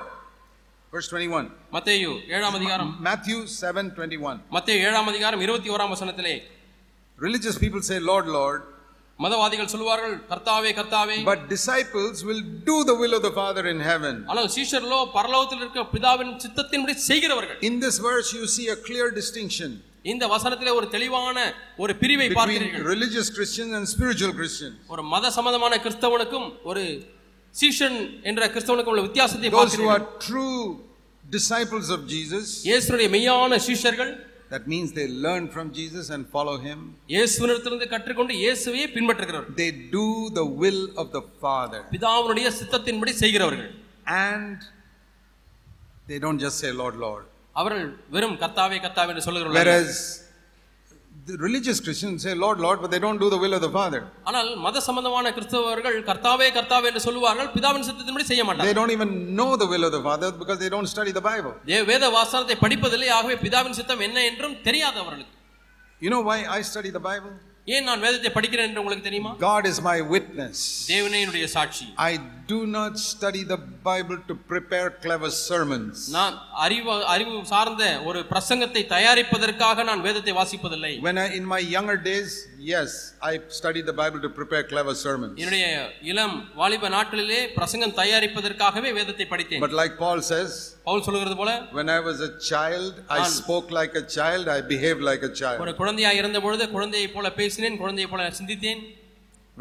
Verse 21. மத்தேயு 7ஆம் அதிகாரம். Matthew 7:21. மத்தேயு 7ஆம் அதிகாரம் 21ஆம் வசனத்திலே religious people say Lord Lord. மதவாதிகள் சொல்வார்கள் கர்த்தாவே கர்த்தாவே. But disciples will do the will of the Father in heaven. ஆனால் சீஷர்களோ பரலோகத்தில் இருக்கிற பிதாவின் சித்தத்தின்படி செய்கிறவர்கள். In this verse you see a clear distinction. இந்த வசனத்திலே ஒரு தெளிவான ஒரு பிரிவை பார்க்கிறீர்கள். Religious Christians and spiritual Christians. ஒரு மத சம்பந்தமான கிறிஸ்தவனுக்கும் ஒரு சீஷன் என்ற கிறிஸ்தவனுக்கும் உள்ள வித்தியாசத்தை பார்க்கிறீர்கள். Those who are true disciples of Jesus. இயேசுவின் மெய்யான சீஷர்கள். That means they learn from Jesus and follow him. இயேசுவினிடத்திலிருந்து கற்றுக்கொண்டு இயேசுவையே பின்பற்றுகிறவர்கள். They do the will of the Father. பிதாவினுடைய சித்தத்தின்படி செய்கிறவர்கள். And they don't just say Lord Lord. அவர்கள் வெறும் கர்த்தாவே கர்த்தாவே என்று சொல்கிறார்கள். Whereas the religious Christians say Lord Lord but they don't do the will of the Father. ஆனால் மத சம்பந்தமான கிறிஸ்தவர்கள் கர்த்தாவே கர்த்தாவே என்று சொல்வார்கள், பிதாவின் சித்தத்தின்படி செய்ய மாட்டார்கள். They don't even know the will of the Father because they don't study the Bible. வேத வாசனத்தை படிப்பதில்லை, ஆகவே பிதாவின் சித்தம் என்ன என்றும் தெரியாது அவர்களுக்கு. You know why I study the Bible? ஏன் நான் வேதத்தை படிக்கிறேன் என்று உங்களுக்கு தெரியுமா? God is my witness. தேவனே என்னுடைய சாட்சி. I do not study the Bible to prepare clever sermons. நான் அறிவு சார்ந்த ஒரு பிரசங்கத்தை தயாரிப்பதற்காக நான் வேதத்தை வாசிப்பதில்லை. When I, in my younger days, yes, I studied the Bible to prepare clever sermons. என்னுடைய இளம் வாலிப நாட்களிலே பிரசங்கம் தயாரிப்பதற்காகவே வேதத்தை படித்தேன். But like Paul says, Pavul சொல்கிறது போல, when I was a child, I spoke like a child, I behaved like a child. ஒரு குழந்தையாக இருந்தபொழுது குழந்தையைப் போல பேசினேன், குழந்தையைப் போல சிந்தித்தேன்.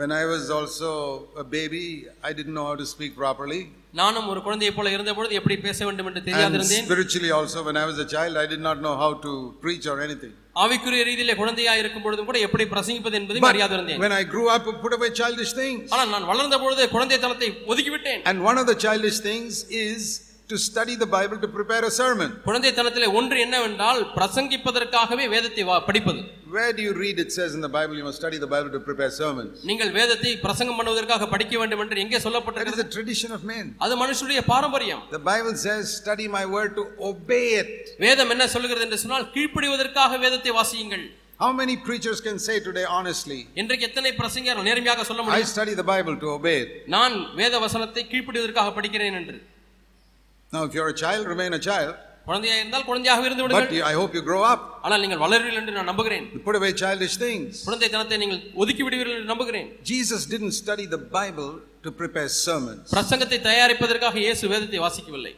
When I was also a baby, I didn't know how to speak properly. நானும் ஒரு குழந்தையைப் போல இருந்தபொழுது எப்படி பேச வேண்டும் என்று தெரியாதிருந்தேன். And spiritually also, when I was a child, I did not know how to preach or anything. ஆவிக்குரிய ரீதியிலே குழந்தையாக இருக்கும் பொழுதும் கூட எப்படி பிரசங்கிப்பது என்பதை அறியாது இருந்தேன். When I grew up, I put away childish things. ஆனால் நான் வளர்ந்த பொழுது குழந்தைத்தனத்தை ஒதுக்கிவிட்டேன். And one of the childish things is to study the Bible to prepare a sermon. குழந்தை தனத்திலே ஒன்று என்னவென்றால் பிரசங்கிப்பதற்காகவே வேதத்தை படிப்பது. Where do you read it says in the Bible you must study the Bible to prepare sermons? நீங்கள் வேதத்தை பிரசங்கம் பண்ணுவதற்காக படிக்க வேண்டும் என்று எங்கே சொல்லப்பட்டிருக்கிறது? That is the tradition of men. அது மனுஷனுடைய பாரம்பரியம். The Bible says study my word to obey it. வேதம் என்ன சொல்கிறது என்று சொன்னால் கீழ்ப்படிவதற்காக வேதத்தை வாசியுங்கள். How many preachers can say today honestly? இன்றைக்கு எத்தனை பிரசங்கியார்கள் நேர்மையாக சொல்ல முடியும்? I study the Bible to obey it. நான் வேத வசனத்தை கீழ்ப்படிவதற்காக படிக்கிறேன் என்று. Now if you are a child, remain a child. குழந்தையாக இருந்தால் குழந்தையாக இருந்து விடுங்கள். But I hope you grow up. ஆனால் நீங்கள் வளருவீர்கள் என்று நான் நம்புகிறேன். You put away childish things. குழந்தைத்தனத்தை நீங்கள் ஒதுக்கி விடுவீர்கள் என்று நம்புகிறேன். Jesus didn't study the Bible to prepare sermons. பிரசங்கத்தை தயாரிப்பதற்காக இயேசு வேதத்தை வாசிக்கவில்லை.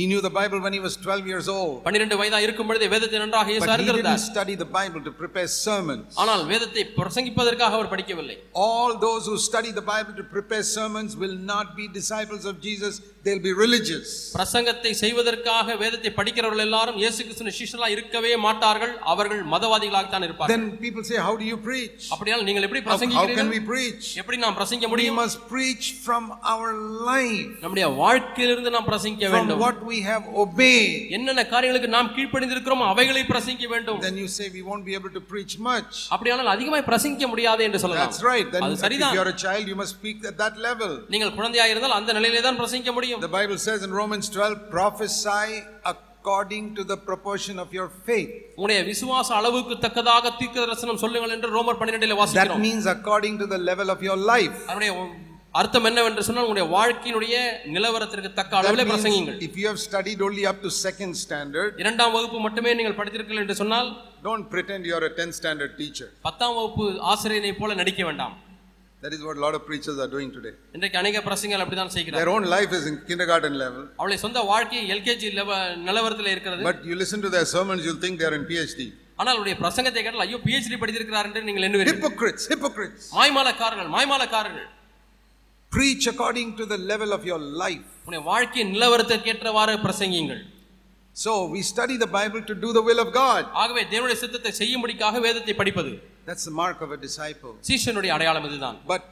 He knew the Bible when he was 12 years old. 12 வயதாக இருக்கும் பொழுது வேதத்தை நன்றாக இயேசு அறிந்திருந்தார். But he didn't study the Bible to prepare sermons. ஆனால் வேதத்தை பிரசங்கிப்பதற்காக அவர் படிக்கவில்லை. All those who study the Bible to prepare sermons will not be disciples of Jesus. they'll be religious. பிரசங்கத்தை செய்வதற்காக வேதத்தை படிக்கிறவர்கள் எல்லாரும் இயேசு கிறிஸ்துவின் சீஷர்களாக இருக்கவே மாட்டார்கள், அவர்கள் மதவாதிகளாக தான் இருப்பார்கள். Then people say, how do you preach? அப்படியால் நீங்கள் எப்படி பிரசங்கிக்கிறீர்கள்? How can we preach? எப்படி நாம் பிரசங்கிக்க முடியும்? We must preach from our life. நம்முடைய வாழ்க்கையிலிருந்து நாம் பிரசங்கிக்க வேண்டும். From what we have obeyed. என்னென்ன காரியங்களுக்கு நாம் கீழ்ப்படிந்திருக்கிறோமோ அவைகளை பிரசங்கிக்க வேண்டும். Then you say we won't be able to preach much. அப்படியால் அதிகமாக பிரசங்கிக்க முடியாது என்று சொல்லலாம். That's right. Then if you are a child you must speak at that level. நீங்கள் குழந்தையாக இருந்தால் அந்த நிலையிலே தான் பிரசங்கிக்க முடியும். The Bible says in Romans 12, prophesy according to the proportion of your faith. உங்களுடைய விசுவாச அளவுக்கு தக்கதாக தீர்க்கதரிசனம் சொல்லுங்கள் என்று ரோமர் 12 லே வாசிக்கிறோம். That means according to the level of your life. அவருடைய அர்த்தம் என்னவென்று சொன்னால் உங்களுடைய வாழ்க்கையினுடைய நிலவரத்திற்கு தக்க அளவிலே பிரசங்கிங்கள். If you have studied only up to second standard, இரண்டாம் வகுப்பு மட்டுமே நீங்கள் படித்திருக்கிறீர்கள் என்று சொன்னால், don't pretend you are a 10th standard teacher. 10ஆம் வகுப்பு ஆசிரியனை போல நடிக்க வேண்டாம். That is what a lot of preachers are doing today. இன்றைக்கு அநேக பிரசங்கிகள் அப்படி தான் செய்கிறார்கள். Their own life is in kindergarten level. அவளை சொந்த வாழ்க்கை எல்கேஜி நிலவரத்தில் இருக்கிறது. But you listen to their sermons, you'll think they are in PhD. ஆனால் அவருடைய பிரசங்கத்தை கேட்டால் ஐயோ PhD படித்திருக்கிறார் என்று நீங்கள் எண்ணுவீர்கள். Hypocrites, hypocrites. மாய்மாலக்காரர்கள், மாய்மாலக்காரர்கள். Preach according to the level of your life. உங்களுடைய வாழ்க்கை நிலவரத்திற்கு ஏற்றவாறு பிரசங்கிங்கள். So we study the Bible to do the will of God. ஆகவே தேவனுடைய சித்தத்தை செய்யும்படியாக வேதத்தை படிப்பது. That's the mark of a disciple. சீஷனுடைய அடையாளம் இதுதான். But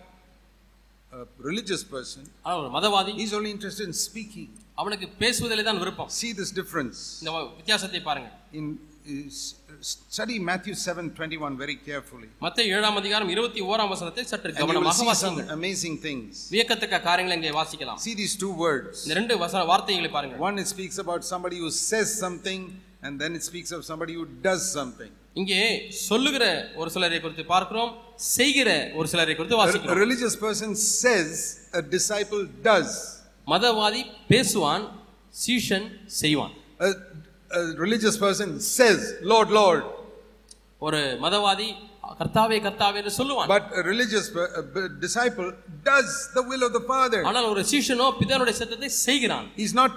a religious person, our மதவாதி, he is only interested in speaking. அவனுக்கு பேசுவதிலே தான் விருப்பம். See this difference. இந்த வித்தியாசத்தை பாருங்க. In study Matthew 7:21 very carefully. மத்தேயு 7 ஆம் அதிகாரம் 21 ஆம் வசனத்தை சற்று கவனமாக வாசிங்க. Amazing things. வியக்கத்தக்க காரியங்களை இங்கே வாசிக்கலாம். See these two words. இந்த ரெண்டு வார்த்தைகளை பாருங்க. One it speaks about somebody who says something and then it speaks of somebody who does something. இங்கே சொல்லுகிற ஒரு சிலரை குறித்து பார்க்கிறோம், செய்கிற ஒரு சிலரை குறித்து வாசிக்கிறோம். A religious person says, a disciple does. மதவாதி பேசுவான், சீஷன் செய்வான். A religious person says, Lord, Lord. ஒரு மதவாதி கர்த்தாவே கர்த்தாவே என்று சொல்லுவான். But a religious disciple does the will of the Father. ஆனால் ஒரு சீஷனோ பிதாவுடைய சித்தத்தை செய்கிறான். He is not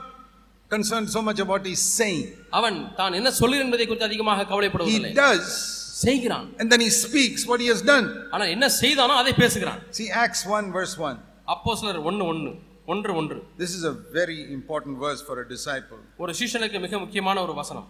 concerned so much about his saying. அவன் தான் என்ன சொல்லுகிறான் என்பதை குறித்து அதிகமாக கவலைப்படுவதில்லை. He does. செய்கிறான். And then he speaks what he has done. ஆனால் என்ன செய்தானோ அதை பேசுகிறான். See Acts 1:1. அப்போஸ்தலர் 1:1. This is a very important verse for a disciple. ஒரு சீஷனுக்கு மிக முக்கியமான ஒரு வசனம்.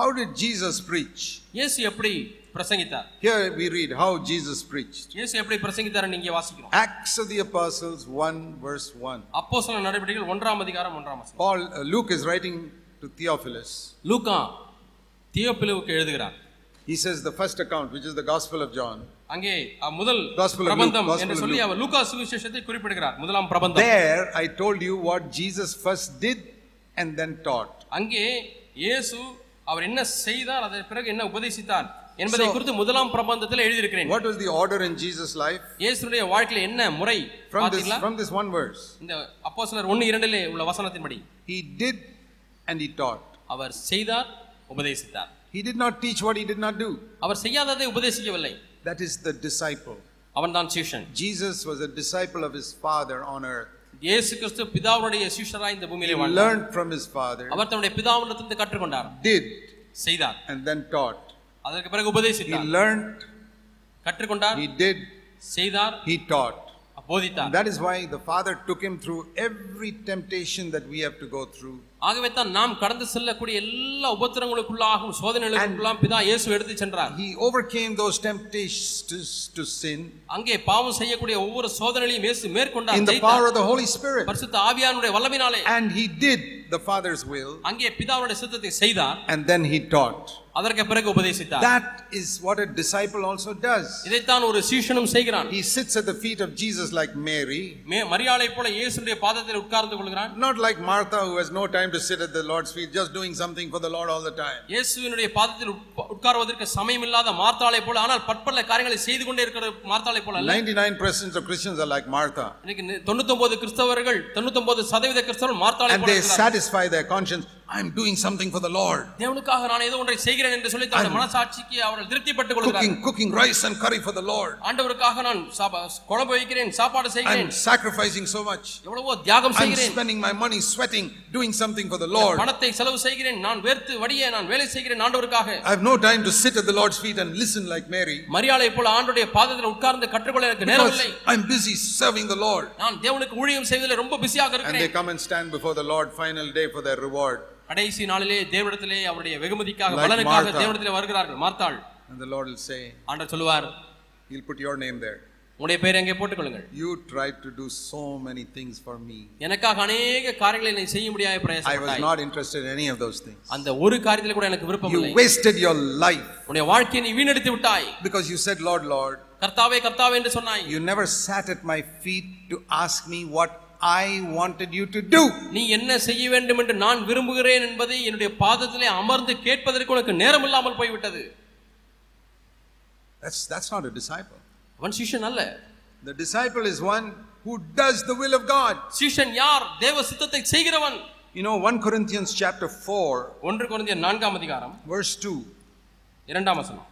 How did Jesus preach? இயேசு எப்படி பிரசங்கித்தார்? Here we read how Jesus preached. இயேசு எப்படி பிரசங்கித்தார் நீங்க வாசிக்கிறோம். Acts of the Apostles 1:1. அப்போஸ்தலர் நடபடிகள் 1ஆம் அதிகாரம் 1ஆம் வசனம். Paul Luke is writing to Theophilus. லூக்கா தியோபிலுவுக்கு எழுதுகிறார். He says the first account which is the Gospel of John. அங்கே முதல் பிரபந்தம் என்று சொல்லி அவர் லூக்கா சுவிசேஷத்தை குறிப்பிடுகிறார். முதலாம் பிரபந்தம். There I told you what Jesus first did and then taught. அங்கே இயேசு அவர் என்ன செய்தார் அதற்கு பிறகு என்ன உபதேசித்தார் என்பதை குறித்து முதலாம் பிரபந்தத்தில் எழுதி இருக்கிறேன். What was the order in Jesus life? இயேசுவுடைய வாழ்க்கையில் என்ன முறை பார்த்தீங்களா? From this one verse. இந்த அப்போஸ்தலர் 1:2 லே உள்ள வசனத்தின்படி he did and he taught. அவர் செய்தார், உபதேசித்தார். He did not teach what he did not do. Our செய்யாததை உபதேசிக்கவில்லை. That is the disciple. அவன் தான் சீஷன். Jesus was a disciple of his Father on earth. இயேசு கிறிஸ்து பிதாவுடைய சீஷராய் இந்த பூமியிலே வாழ்ந்தார். He learned from his Father. அவர் தன்னுடைய பிதாவிடமிருந்து கற்றுக்கொண்டார். Did. செய்தார். And then taught. அதற்கு பிறகு உபதேசித்தார். He learned. கற்றுக்கொண்டார். He did. செய்தார். He taught. போதித்தார். That is why the Father took him through every temptation that we have to go through. ஆகவே தான் நாம் கடந்து செல்லக்கூடிய எல்லா உபத்திரங்களுக்குள்ளாகவும் சோதனைகளுக்குள்ளாகவும் பிதா இயேசு எடுத்து சென்றார். He overcame those temptations to sin. அங்கே பாவம் செய்யக்கூடிய ஒவ்வொரு சோதனையையும் இயேசு மேற்கொண்டார். In the power of the Holy Spirit. பரிசுத்த ஆவியானுடைய வல்லமையினாலே. And he did the Father's will. அங்கே பிதாவுடைய சித்தத்தை செய்தார். And then he taught. அதற்கு பிறகு உபதேசித்தார். That is what a disciple also does. இதைத்தான் ஒரு சீஷனும் செய்கிறான். He sits at the feet of Jesus like Mary. மரியாளை போல இயேசுவின் பாதத்தில் உட்கார்ந்து கொள்கிறான். Not like Martha who has no time to sit at the Lord's feet just doing something for the Lord all the time. இயேசுவினுடைய பாதத்தில் உட்கார்வதற்கு சமயம் இல்லாத மார்த்தாளை போல ஆனால் பற்பல காரியங்களை செய்து கொண்டே இருக்கிற மார்த்தாளை போல அல்ல. 99% of Christians are like Martha. 99% கிறிஸ்தவர்கள் 99% கிறிஸ்தவர்கள் மார்த்தாளை போல. And they satisfy their conscience. I am doing something for the Lord. தேவனுக்காக நான் ஏதோ ஒன்றை செய்கிறேன் என்று சொல்லி தன் மனசாட்சிக்கு அவர்கள் திருப்திப்பட்டுக் கொள்கிறார்கள். Cooking rice and curry for the Lord. ஆண்டவருக்காக நான் குழம்பு வைக்கிறேன், சாப்பாடு செய்கிறேன். I'm sacrificing so much. எவ்வளவோ தியாகம் செய்கிறேன். I'm spending my money sweating doing something for the Lord. பணத்தை செலவு செய்கிறேன், நான் வேர்த்து வடியே நான் வேலை செய்கிறேன் ஆண்டவருக்காக. I have no time to sit at the Lord's feet and listen like Mary. மரியாளை போல ஆண்டவருடைய பாதத்தில் உட்கார்ந்து கற்றுக்கொள்ள எனக்கு நேரம் இல்லை. I'm busy serving the Lord. நான் தேவனுக்கு ஊழியம் செய்வதிலே ரொம்ப பிஸியாக இருக்கிறேன். And they come and stand before the Lord final day for their reward. கடைசி நாளிலே தேவனிடத்திலே அவருடைய வெகுமதிக்காக பலனுக்காக தேவனிடத்திலே வருகிறார்கள் மார்த்தாள். And the Lord will say, ஆண்டவர் சொல்வார், he'll put your name there. உங்களுடைய பெயரை அங்கே போட்டுக்கொள்ளுங்கள். You tried to do so many things for me. எனக்காக अनेक காரியங்களை நீ செய்ய முடியாய் பிரயாசப்பட்டாய். I was not interested in any of those things. அந்த ஒரு காரியத்திலே கூட எனக்கு விருப்பம் இல்லை. You wasted your life. உன்னுடைய வாழ்க்கையை நீ வீணடித்து விட்டாய். Because you said Lord Lord. கர்த்தாவே கர்த்தாவே என்று சொன்னாய். You never sat at my feet to ask me what I wanted you to do. நீ என்ன செய்ய வேண்டும் என்று நான் விரும்புகிறேன் என்பதை என்னுடைய பாதத்திலே அமர்ந்து கேட்பதற்கு உனக்கு நேரம் இல்லாமல் போய் விட்டது. That's not a disciple. அவன் சீஷன் அல்ல. The disciple is one who does the will of God. சீஷன் யார்? தேவ சித்தத்தை செய்கிறவன். You know 1 Corinthians chapter 4 1 கொரிந்தியர் 4 ஆம் அதிகாரம் verse 2 இரண்டாம் வசனம்.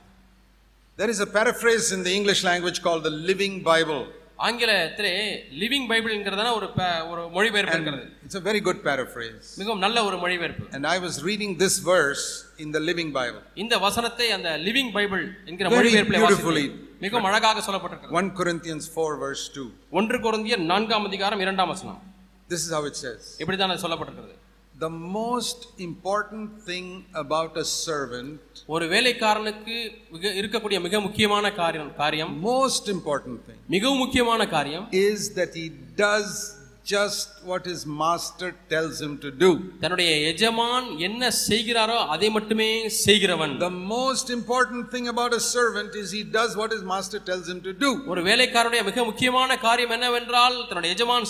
There is a paraphrase in the English language called the Living Bible. ஆங்கிலத்திலே லிவிங் பைபிள் என்கிறதுனா ஒரு மொழிபெயர்ப்பு இருக்குது. It's a very good paraphrase. மிகவும் நல்ல ஒரு மொழிபெயர்ப்பு. And I was reading this verse in the Living Bible. இந்த வசனத்தை அந்த லிவிங் பைபிள் என்கிற மொழிபெயர்ப்பிலே வாசிக்கிறேன். மிகவும் அழகாக சொல்லப்பட்டிருக்கிறது. 1 Corinthians 4 verse 2. 1 கொரிந்தியர் 4 ஆம் அதிகாரம் 2 ஆம் வசனம். This is how it says. இப்படி தான் அது சொல்லப்பட்டிருக்கிறது. The most important thing about a servant. ஒரு வேலைக்காரனுக்கு இருக்கக்கூடிய மிக முக்கியமான காரியம் most important thing. மிகவும் முக்கியமான காரியம் is that he does just what his master tells him to do. தன்னுடைய எஜமான் என்ன செய்கிறாரோ அதை மட்டுமே செய்கிறவன். The most important thing about a servant is he does what his master tells him to do. ஒரு வேலைக்காரனுடைய மிக முக்கியமான காரியம் என்னவென்றால் தன்னுடைய எஜமான்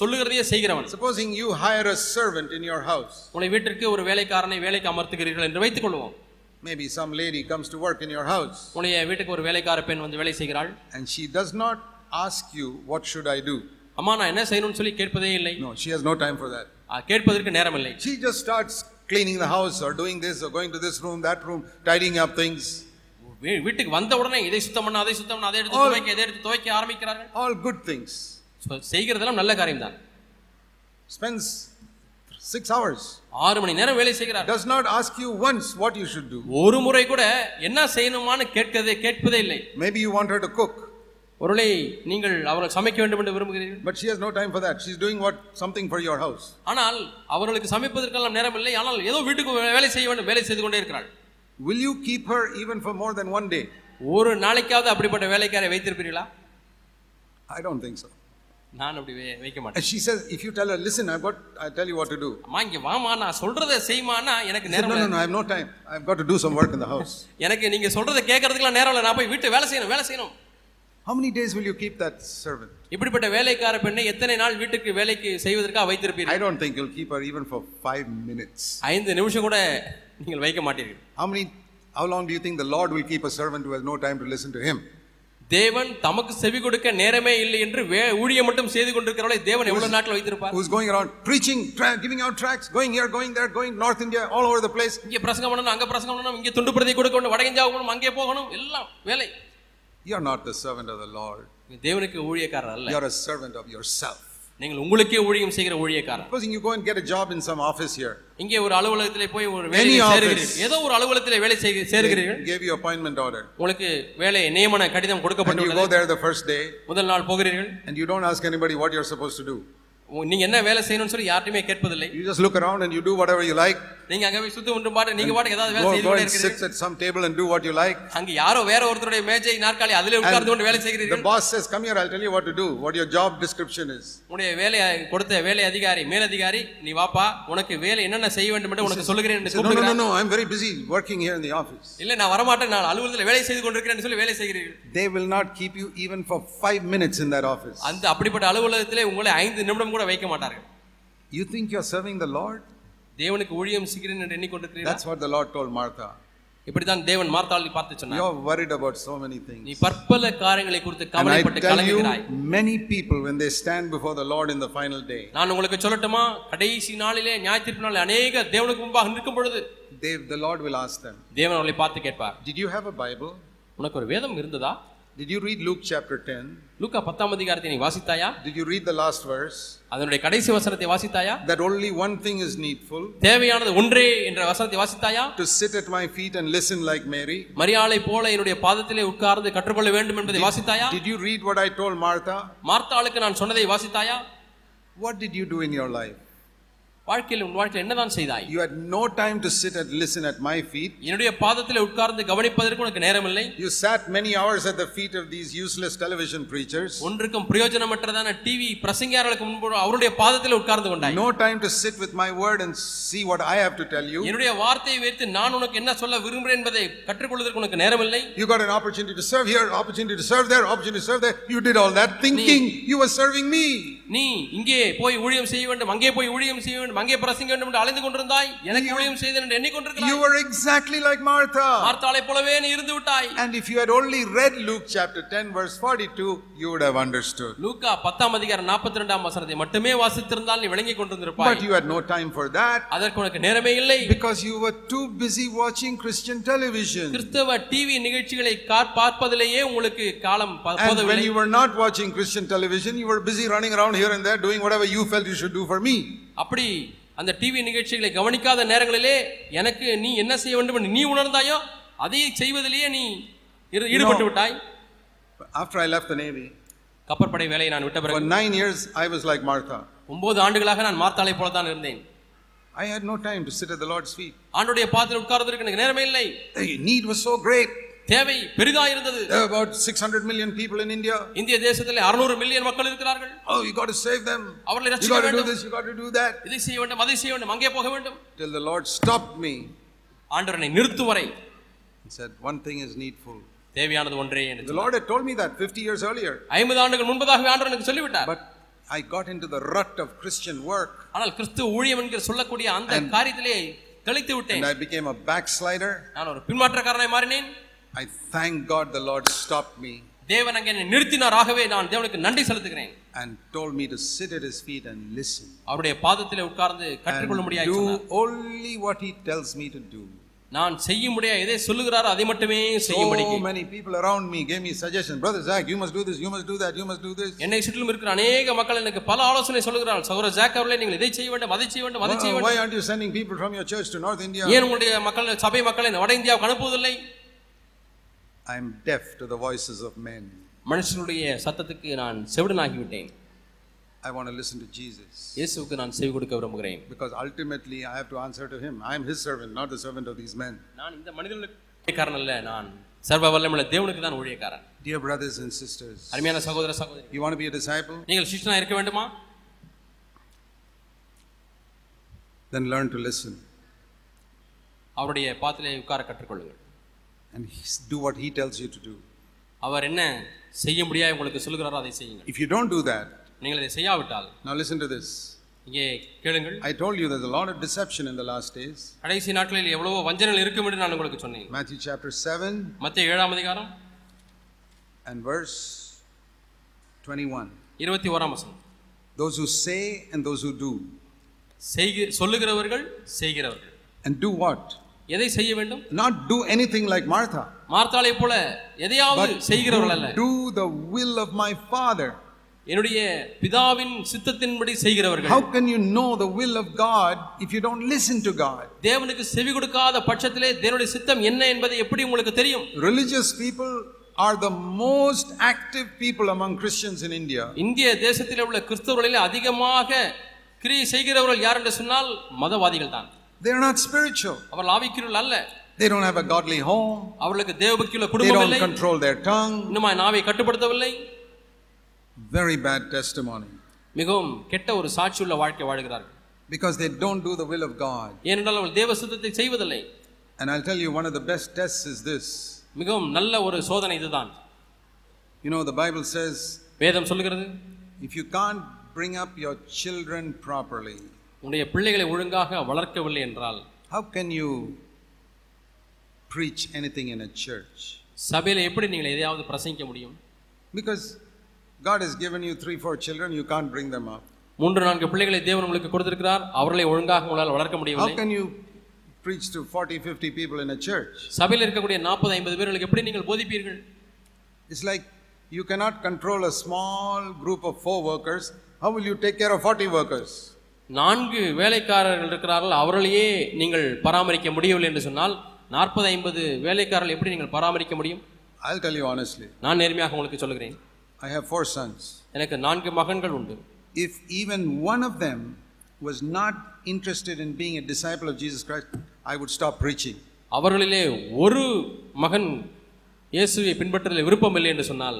சொல்லுகிறதையே செய்கிறவன். Supposing you hire a servant in your house. உங்கள் வீட்டிற்கு ஒரு வேலைக்காரனை வேலைக்கு அமர்த்துகிறீர்கள் என்று வைத்துக் கொள்வோம். Maybe some lady comes to work in your house. உங்கள் வீட்டுக்கு ஒரு வேலைக்கார பெண் வந்து வேலை செய்கிறாள். And she does not ask you what should I do. அம்மா நான் என்ன செய்யணும்னு சொல்லி கேட்பதே இல்லை. No, she has no time for that. கேட்பதற்கு நேரம் இல்லை. She just starts cleaning the house or doing this or going to this room, that room, tidying up things. வீட்டுக்கு வந்த உடனே இதை சுத்தம் பண்ண அதை சுத்தம் பண்ண அதை எடுத்து துவைக்க இதை எடுத்து துவைக்க ஆரம்பிக்கிறார்கள். All good things. செய்கிறதெல்லாம் நல்ல காரியம் தான். Spends 6 hours. 6 மணி நேரம் வேலை செய்கிறார். Does not ask you once what you should do. ஒரு முறை கூட என்ன செய்யணும்னு கேட்பதே இல்லை. Maybe you want her to cook. ஒருளை நீங்கள் அவர்கள் சமைக்க வேண்டும் என்று விரும்புகிறீர்கள். But she has no time for that. She is doing something for your house. ஆனால் அவர்களுக்கு சமைப்பதற்கெல்லாம் நேரம் இல்லை. ஆனால் ஏதோ வீட்டுக்கு வேலை செய்ய வேண்டும் வேலை செய்து கொண்டே இருக்கிறாள். Will you keep her even for more than one day? ஒரு நாளைக்காவது அப்படிப்பட்ட வேலைக்காரை வைத்திருப்பீர்களா? I don't think so. நான் அப்படி வைக்க மாட்டேன். She says if you tell her listen I tell you what to do. மாங்கி வாமா நான் சொல்றதை செய்மானா எனக்கு நேரம் இல்ல. No, I have no time. I have got to do some work in the house. எனக்கு நீங்க சொல்றதை கேக்குறதுக்குலாம் நேரம் இல்ல. நான் போய் வீட்டு வேலை செய்யணும். How many days will you keep that servant? இப்படிப்பட்ட வேலைக்கார பெண்ணை எத்தனை நாள் வீட்டுக்கு வேலைக்கு செய்வதற்காக வைத்திருப்பீர்கள்? I don't think you'll keep her even for 5 minutes. 5 நிமிஷம் கூட நீங்கள் வைக்க மாட்டீர்கள். How long do you think the Lord will keep a servant who has no time to listen to him? தேவன் தமக்கு செவி கொடுக்க நேரமே இல்லை என்று ஊழியம் மட்டும் செய்து கொண்டிருக்கிறவளை தேவன் எவ்வளவு நாட்கள் வைத்திருப்பார்? Who's going around preaching, giving out tracts, going here, going there, going North India, all over the place. இங்க பிரசங்கம் பண்ணனும், அங்க பிரசங்கம் பண்ணனும், இங்க துண்டு பிரதி கொடுக்கணும், வடகிஞ்சா போகணும், அங்கே போகணும், எல்லாம் வேலை. You are not the servant of the Lord. தேவனுக்கு ஊழியக்காரர் அல்ல. You are a servant of yourself. நீங்கள் உங்களுக்கே ஊழியம் செய்கிற ஊழியக்காரர். Suppose you go and get a job in some office here. இங்கே ஒரு அலுவலகத்திலே போய் ஒரு வேலையை தேடுகிறீர்கள். ஏதோ ஒரு அலுவலகத்திலே வேலை தேடுகிறீர்கள். Give you appointment order. உங்களுக்கு வேலை நியமன கடிதம் கொடுக்கப்பட்டுள்ளது. You go there the first day. முதல் நாள் போகிறீர்கள். And you don't ask anybody what you are supposed to do. நீங்க என்ன வேலை செய்யணும்னு சொல்லி யார்ட்டயுமே கேட்பதில்லை. You just look around and you do whatever you like. நீங்க அங்க போய் சுத்தி உண்டு பாட்டு நீங்க பாட்டு ஏதாவது வேலை செய்து கொண்டே இருக்கீங்க. Sit at some table and do what you like. அங்க யாரோ வேற ஒருத்தரோட மேஜை நாற்காலி அதிலே உட்கார்ந்து கொண்டு வேலை செய்கிறீர்கள். The boss says come here I'll tell you what to do. What your job description is. உடைய வேலையை கொடுத்த வேலை அதிகாரி மேலதிகாரி நீ வாப்பா உனக்கு வேலை என்னென்ன செய்ய வேண்டும் என்று உனக்கு சொல்கிறேன் என்று கூப்பிடுறாங்க. No, I'm very busy working here in the office. இல்ல நான் வர மாட்டேன் நான் அலுவலகத்திலே வேலை செய்து கொண்டிருக்கிறேன்னு சொல்லி வேலை செய்கிறீர்கள். They will not keep you even for 5 minutes in that office. அந்த அப்படிப்பட்ட அலுவலகத்திலே உங்களை 5 நிமிடம் வைக்க மாட்டார்கள். You think you are serving the Lord? தேவனுக்கு ஊழியம் செய்கிறேன் என்று எண்ணிக்கொண்டிருக்கிறீர்கள். That's what the Lord told Martha. இப்படிதான் தேவன் மார்த்தாளை பார்த்து சொன்னார். You are worried about so many things. நீ பற்பல காரியங்களை குறித்து கவலைப்பட்டு கலங்குகிறாய். Many people when they stand before the Lord in the final day. நான் உங்களுக்கு சொல்லட்டுமா, கடைசி நாளிலே நியாயத்தீர்ப்பு நாளிலே अनेक தேவனுக்கு முன்பாக நிற்கும் பொழுது the Lord will ask them. தேவன் அவர்களை பார்த்து கேட்பார். Did you have a Bible? உனக்கு ஒரு வேதம் இருந்ததா? Did you read Luke chapter 10? லூக்கா 10ஆம் அதிகாரத்தை நீ வாசித்தாயா? Did you read the last verse? அதனுடைய கடைசி வசனத்தை வாசித்தாயா? That only one thing is needful. தேவையானது ஒன்றே என்ற வசனத்தை வாசித்தாயா? To sit at my feet and listen like Mary. மரியாளை போல என்னுடைய பாதத்திலே உட்கார்ந்து கற்றுக்கொள்ள வேண்டும் என்பதை வாசித்தாயா? Did you read what I told Martha? மார்த்தாளுக்கு நான் சொன்னதை வாசித்தாயா? What did you do in your life? வாழ்க்கையில் உன் வாழ்க்கையில் என்னதான் செய்தாய்? You had no time to sit and listen at my feet. என்னுடைய பாதத்திலே உட்கார்ந்து கவனிப்பதற்கு உனக்கு நேரம் இல்லை. You sat many hours at the feet of these useless television preachers. ஒன்றுக்கும் பிரயோஜனமற்றதான டிவி பிரசங்கியார்களுக்கு முன்பு அவருடைய பாதத்திலே உட்கார்ந்து கொண்டாய். No time to sit with my word and see what I have to tell you. என்னுடைய வார்த்தையை வைத்து நான் உனக்கு என்ன சொல்ல விரும்புகிறேன் என்பதை கற்றுக்கொள்வதற்கு உனக்கு நேரம் இல்லை. You got an opportunity to serve here, opportunity to serve there, opportunity to serve there. You did all that thinking you were serving me. நீ இங்கே போய் ஊழியம் செய்ய வேண்டும், அங்கே போய் ஊழியம் செய்ய வேண்டும், மங்கே பிரசங்கம் வேண்டும் என்று அலைந்து கொண்டிருந்தாய். எனக்கு ஊழியம் செய்தேன் என்று எண்ணிக்கொண்டிருக்கிறாய். You were exactly like Martha. மார்த்தாளை போலவே நீ இருந்து விட்டாய். And if you had only read Luke chapter 10 verse 42 you would have understood. லூக்கா 10ஆம் அதிகாரம் 42ஆம் வசனத்தை மட்டுமே வாசித்திருந்தால் நீ விளங்கிக் கொண்டிருந்திருப்பாய். But you had no time for that. அதற்கு உனக்கு நேரமே இல்லை. Because you were too busy watching Christian television. கிறிஸ்தவ டிவி நிகழ்ச்சிகளை பார்ப்பதிலேயே உங்களுக்கு காலம் போதவில்லை. And when you were not watching Christian television you were busy running around here and there doing whatever you felt you should do for me. அப்படி அந்த TV நிகழ்ச்சிகளை கவனிக்காத நேரங்களிலே எனக்கு நீ என்ன செய்ய வேண்டும் என்று நீ உணர்ந்தாயோ அதை செய்வதிலேயே நீ ஈடுபட்டு விட்டாய். After I left the Navy, கப்பற்படை வேலையை நான் விட்ட பிறகு, for 9 years I was like Martha. 9 ஆண்டுகளாக நான் மார்த்தாளை போல தான் இருந்தேன். I had no time to sit at the Lord's feet. ஆண்டவருடைய பாதத்தில் உட்கார்வதற்கு எனக்கு நேரமே இல்லை. The need was so great. தேவை பெரிதாக இருந்தது. About 600 million people in India. இந்திய தேசத்திலே 600 மில்லியன் மக்கள் இருக்கிறார்கள். Oh, you got to save them. அவர்களை ரட்சிக்க வேண்டும். You got to do this, you got to do that. இதை செய்ய வேண்டும், அதை செய்ய வேண்டும், அங்கே போக வேண்டும். Till the Lord stopped me. ஆண்டவர் என்னை நிறுத்தும் வரை. He said one thing is needful. தேவையானது ஒன்றே என்று. The Lord had told me that 50 years earlier. 50 ஆண்டுகள் முன்பதாகவே ஆண்டவர் எனக்கு சொல்லி விட்டார். But I got into the rut of Christian work. ஆனால் கிறிஸ்துவ ஊழியம் என்று சொல்லக்கூடிய அந்த காரியத்திலே தளைத்து விட்டேன். And I became a backslider. நான் ஒரு பின்மாற்றக்காரனாய் மாறினேன். I thank God the Lord stopped me. தேவன் அங்கே என்னை நிறுத்தினார். ஆகவே நான் தேவனுக்கு நன்றி செலுத்துகிறேன். And told me to sit at his feet and listen. அவருடைய பாதத்திலே உட்கார்ந்து கற்றுக்கொள்ள முடியாது சொன்னார். Do only what he tells me to do. நான் செய்ய முடிய எதை சொல்லுகிறாரோ அதை மட்டுமே செய்யும்படி. So many people around me gave me suggestions. Brother Zach, you must do this, you must do that, you must do this. என்னை சுற்றிலும் இருக்கிற अनेक மக்கள் எனக்கு பல ஆலோசனை சொல்லுகிறார்கள். சகோதரர் ஜாக் அவர்களே, நீங்கள் இதை செய்ய வேண்டும், அதை செய்ய வேண்டும், அதை செய்ய வேண்டும். Why aren't you sending people from your church to North India? ஏன் உங்களுடைய மக்கள் சபை மக்களை வட இந்தியாவுக்கு அனுப்புவதில்லை? I am deaf to the voices of men. மனுஷனுடைய சத்தத்துக்கு நான் செவிடனாகி விட்டேன். I want to listen to Jesus. இயேசுவுக்கு நான் செவி கொடுக்க விரும்புகிறேன். Because ultimately I have to answer to him. I am his servant, not the servant of these men. நான் இந்த மனிதர்களுக்கு காரணம் இல்லை, நான் சர்வ வல்லமையுள்ள தேவனுக்கு தான் ஊழியக்காரன். Dear brothers and sisters. அருமையான சகோதர சகோதரிகளே. You want to be a disciple? நீங்கள் சிஷ்யனா இருக்க வேண்டுமா? Then learn to listen. அவருடைய பாதத்திலே உட்கார கற்றுக்கொள்ளுங்கள். And do what he tells you to do. அவர் என்ன செய்ய முடியாது உங்களுக்கு சொல்றாரோ அதை செய்யுங்கள். If you don't do that, நீங்கள் இதை செய்யாவிட்டால், now listen to this. இங்கே கேளுங்கள். I told you there's a lot of deception in the last days. கடைசி நாட்களில் எவ்வளவோ வஞ்சனைகள் இருக்கும் என்று நான் உங்களுக்கு சொன்னேன். Matthew chapter 7. மத்தேயு 7ஆம் அதிகாரம் and verse 21. 21ஆம் வசனம். Those who say and those who do. சொல்லுகிறவர்கள் செய்கிறவர்கள். And do what? எதை செய்ய வேண்டும்? Not do anything like Martha. மார்த்தாளை போல எதையாவது செய்கிறவர்கள் அல்ல. Do the will of my father. என்னுடைய பிதாவின் சித்தத்தின்படி செய்கிறவர்கள். How can you know the will of God if you don't listen to God? தேவனுக்கு செவி கொடுக்காத பட்சத்திலே தேவனுடைய சித்தம் என்ன என்பதை எப்படி உங்களுக்கு தெரியும்? Religious people are the most active people among Christians in India. இந்திய தேசத்திலே உள்ள கிறிஸ்தவர்களிலே அதிகமாக கிரியை செய்கிறவர்கள் யார் என்று சொன்னால் மதவாதிகள் தான். They are not spiritual. அவர்கள் ஆவிக்குரியவர்கள் அல்ல. They don't have a godly home. அவர்களுக்கு தேவபக்தியுள்ள குடும்பம் இல்லை. They don't control their tongue. இன்னும் நாவை கட்டுப்படுத்தவில்லை. Very bad testimony. மிகவும் கெட்ட ஒரு சாட்சியுள்ள வாழ்க்கை வாழ்கிறார்கள். Because they don't do the will of God. ஏனென்றால் அவர்கள் தேவ சித்தத்தை செய்வதில்லை. And I'll tell you one of the best tests is this. மிகவும் நல்ல ஒரு சோதனை இதுதான். You know the Bible says. வேதம் சொல்கிறது. If you can't bring up your children properly. உன்னுடைய பிள்ளைகளை ஒழுங்காக வளர்க்கவில்லை என்றால், how can you preach anything in a church. சபையில எப்படி நீங்க எதையாவது பிரசங்கிக்க முடியும்? Because God has given you 3-4 children, you can't bring them up. 3-4 பிள்ளைகளை தேவன் உங்களுக்கு கொடுத்திருக்கிறார், அவர்களை ஒழுங்காக உங்களால் வளர்க்க முடியவில்லை. How can you preach to 40-50 people in a church? சபையில இருக்கக்கூடிய 40-50 பேர்களுக்கு எப்படி நீங்கள் போதிப்பீர்கள்? It's like you cannot control a small group of 4 workers. How will you take care of 40 workers? 4 வேலைக்காரர்கள் இருக்கிறார்கள், அவர்களையே நீங்கள் பராமரிக்க முடியவில்லை என்று சொன்னால் 40-50 வேலைக்காரர்கள் எப்படி நீங்கள் பராமரிக்க முடியும்? I'll tell you honestly. நான் நேர்மையாக உங்களுக்கு சொல்கிறேன். I have 4 sons. எனக்கு 4 மகன்கள் உண்டு. If even one of them was not interested in being a disciple of Jesus Christ, I would stop preaching. அவர்களிலே ஒரு மகன் இயேசுவை பின்பற்றதில் விருப்பம் இல்லை என்று சொன்னால்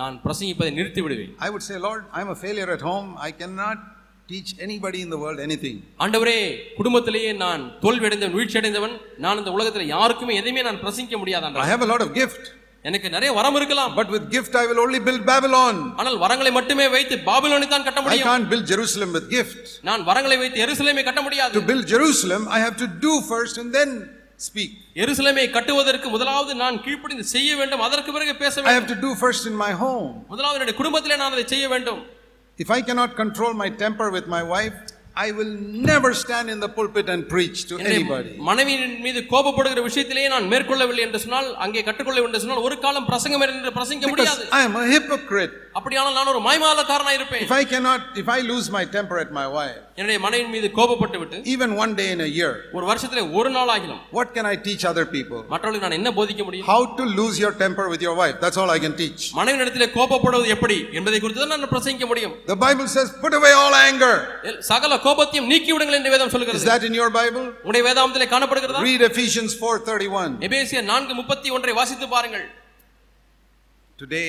நான் பிரசங்கிப்பதை நிறுத்தி விடுவேன். I would say, Lord, I am a failure at home. I cannot teach anybody in the world anything. ஆண்டவரே, குடும்பத்திலேயே நான் தோல்வியடைந்தவன், வீழ்ச்சியடைந்தவன். நான் இந்த உலகத்தில் யாருக்குமே எதையுமே நான் பிரசங்கிக்க முடியாது ஆண்டவரே. I have a lot of gift. எனக்கு நிறைய வரம் இருக்கலாம். But with gift I will only build Babylon. ஆனால் வரங்களை மட்டுமே வைத்து பாபிலோனை தான் கட்ட முடியும். I can't build Jerusalem with gift. நான் வரங்களை வைத்து எருசலேமை கட்ட முடியாது. To build Jerusalem I have to do first and then speak. எருசலேமை கட்டுவதற்கு முதலாவது நான் கீழ்ப்படிந்து செய்ய வேண்டும், அதற்கு பிறகு பேச வேண்டும். I have to do first in my home. முதலாவது என்னுடைய குடும்பத்திலே நான் அதை செய்ய வேண்டும். If I cannot control my temper with my wife, I will never stand in the pulpit and preach to anybody. மனைவியின் மீது கோபப்படுகிற விஷயத்திலே நான் மேற்கொள்ளவில்லை என்று சொன்னால், அங்கே கற்றுக்கொள்ளவில்லை என்று சொன்னால் ஒரு காலம் பிரசங்கம் என்று பிரசங்கிக்க முடியாது. Because I am a hypocrite. அப்படியானால் நான் ஒரு மாய்மாலக்காரனாய் இருப்பேன். If I lose my temper at my wife, என்னுடைய மனைவியின் மீது கோபப்பட்டு விட்டு, even one day in a year, ஒரு வருஷத்திலே ஒரு நாள் ஆகிலும், what can I teach other people? மற்றவர்களுக்கு நான் என்ன போதிக்க முடியும்? How to lose your temper with your wife, that's all I can teach. மனைவியினிடத்திலே கோபப்படுவது எப்படி என்பதை குறித்து தான் நான் பிரசங்கிக்க முடியும். The Bible says put away all anger. சகல கோபத்தையும் நீக்கி விடுங்கள் என்று வேதம் சொல்கிறது. Is that in your Bible? உங்களுடைய வேதாகமத்திலே காணப்படுகிறதா? Read Ephesians 4:31. எபேசியர் 4:31 ஐ வாசித்து பாருங்கள். Today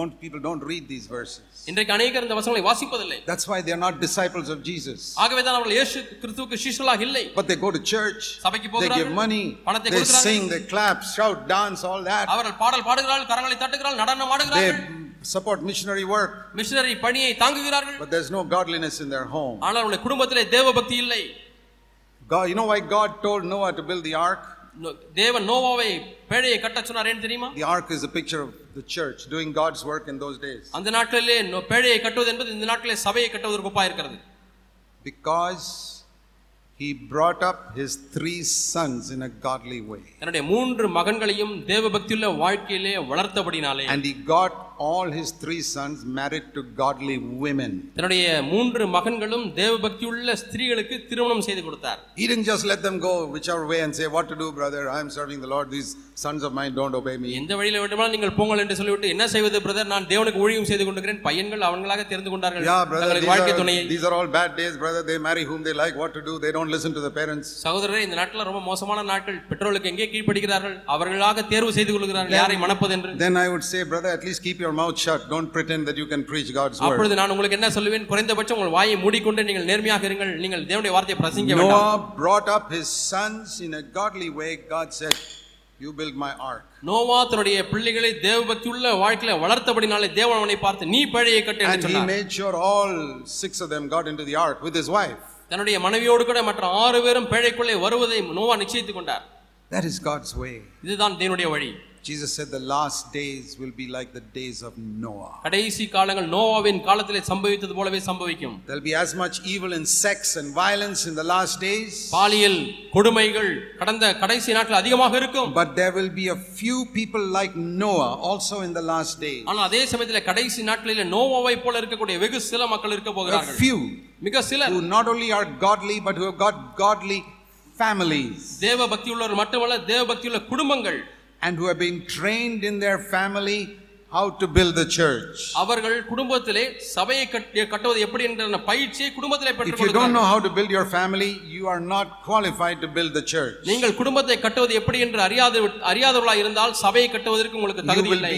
most people don't read these verses. இன்றைக்கு அநேகர் இந்த வசனங்களை வாசிப்பதில்லை. That's why they are not disciples of Jesus. ஆகவே தான் அவர்கள் இயேசு கிறிஸ்துவுக்கு சீஷர்களாக இல்லை. But they go to church. சபைக்கு போகிறார்கள். They give money. பணத்தை கொடுக்கிறார்கள். They sing, they clap, shout, dance, all that. அவர்கள் பாடல் பாடுகிறார்கள், கரங்களை தட்டுகிறார்கள், நடனம் ஆடுகிறார்கள். They support missionary work. Missionary பணியை தாங்குகிறார்கள். But there's no godliness in their home. ஆனால் அவருடைய குடும்பத்திலே தேவபக்தி இல்லை. God, you know why God told Noah to build the ark? தேவன் நோவாவை பேழையை கட்ட சொன்னார் ஏன் தெரியுமா? The ark is a picture of the church doing God's work in those days. அந்த நாட்களிலே பேழையை கட்டுவது என்பது இந்த நாட்களிலே சபையை கட்டுவதற்கு ஒப்பாய் இருக்கிறது. Because he brought up his 3 sons in a godly way. தன்னுடைய 3 மகன்களையும் தேவபக்தியுள்ள வாழ்க்கையிலே வளர்த்தபடினாலே, and he got all his 3 sons married to godly women. தன்னுடைய 3 மகன்களும் தேவபக்தியுள்ள ஸ்திரீகளுக்கு திருமணம் செய்து கொடுத்தார். He didn't just let them go whichever way and say, what to do brother, I am serving the Lord, these sons of mine don't obey me. எந்த வழியிலே வேண்டுமானாலும் நீங்கள் போங்கள் என்று சொல்லிவிட்டு, என்ன செய்வது பிரதர், நான் தேவனுக்கு ஊழியம் செய்து கொண்டிருக்கிறேன், பையன்கள் அவங்களாக தெரிந்து கொண்டார்கள். தங்கள் வாழ்க்கை துணையை, these are all bad days brother, they marry whom they like, what to do, they don't listen to the parents. சகோதரரே, இந்த நாட்ல ரொம்ப மோசமான நாட்கள், பெற்றோர்களுக்கு எங்கே கீழ்படிகிறார்கள், அவர்களாக தேர்வு செய்து கொள்கிறார்கள் யாரை மணப்பது என்று. Then I would say, brother, at least keep your mouth shut, don't pretend that you can preach God's word. அப்பொழுது நான் உங்களுக்கு என்ன சொல்வேன், குறைந்தபட்சம் உங்கள் வாயை மூடிக்கொண்டு நீங்கள் நேர்மையாக இருங்கள், நீங்கள் தேவனுடைய வார்த்தையை பிரசங்கிக்க வேண்டாம். Noah brought up his sons in a godly way. God said, you build my ark. Noah தன்னுடைய பிள்ளைகளை தேவபக்தியுள்ள வாழ்க்கையிலே வளர்த்தபடினாலே தேவன் அவனை பார்த்து, நீ பேழையை கட்டு என்று சொன்னார். And he made sure all 6 of them got into the ark with his wife. தன்னுடைய மனைவியோடு கூட மற்ற 6 பேரும் பேழைக்குள்ளே வருவதை நோவா நிச்சயித்துக் கொண்டார். That is God's way. இதுதான் தேவனுடைய வழி. Jesus said the last days will be like the days of Noah. கடைசி காலங்கள் நோவாவின் காலத்திலே சம்பவித்தது போலவே சம்பவிக்கும். There will be as much evil in sex and violence in the last days. பாலியல் கொடுமைகள் கடந்த கடைசி நாட்கள் அதிகமாக இருக்கும். But there will be a few people like Noah also in the last days. ஆனால் அதே சமயத்திலே கடைசி நாட்களிலே நோவாவை போல இருக்கக்கூடிய வெகு சில மக்கள் இருக்க போகிறார்கள். A few. மிக சிலர். Who not only are godly but who have got godly families. தேவபக்தி உள்ளவர் மட்டுமல்ல, தேவபக்தி உள்ள குடும்பங்கள். And who have been trained in their family how to build the church. அவர்கள் குடும்பத்திலே சபையை கட்டுவது எப்படி என்ற பயிற்சியை குடும்பத்திலே பெற்றுக்கொள்ளுங்கள். If you don't know how to build your family, you are not qualified to build the church. நீங்கள் குடும்பத்தை கட்டுவது எப்படி என்று அறியாதவர்களாக இருந்தால் சபையை கட்டுவதற்கு உங்களுக்கு தகுதி இல்லை.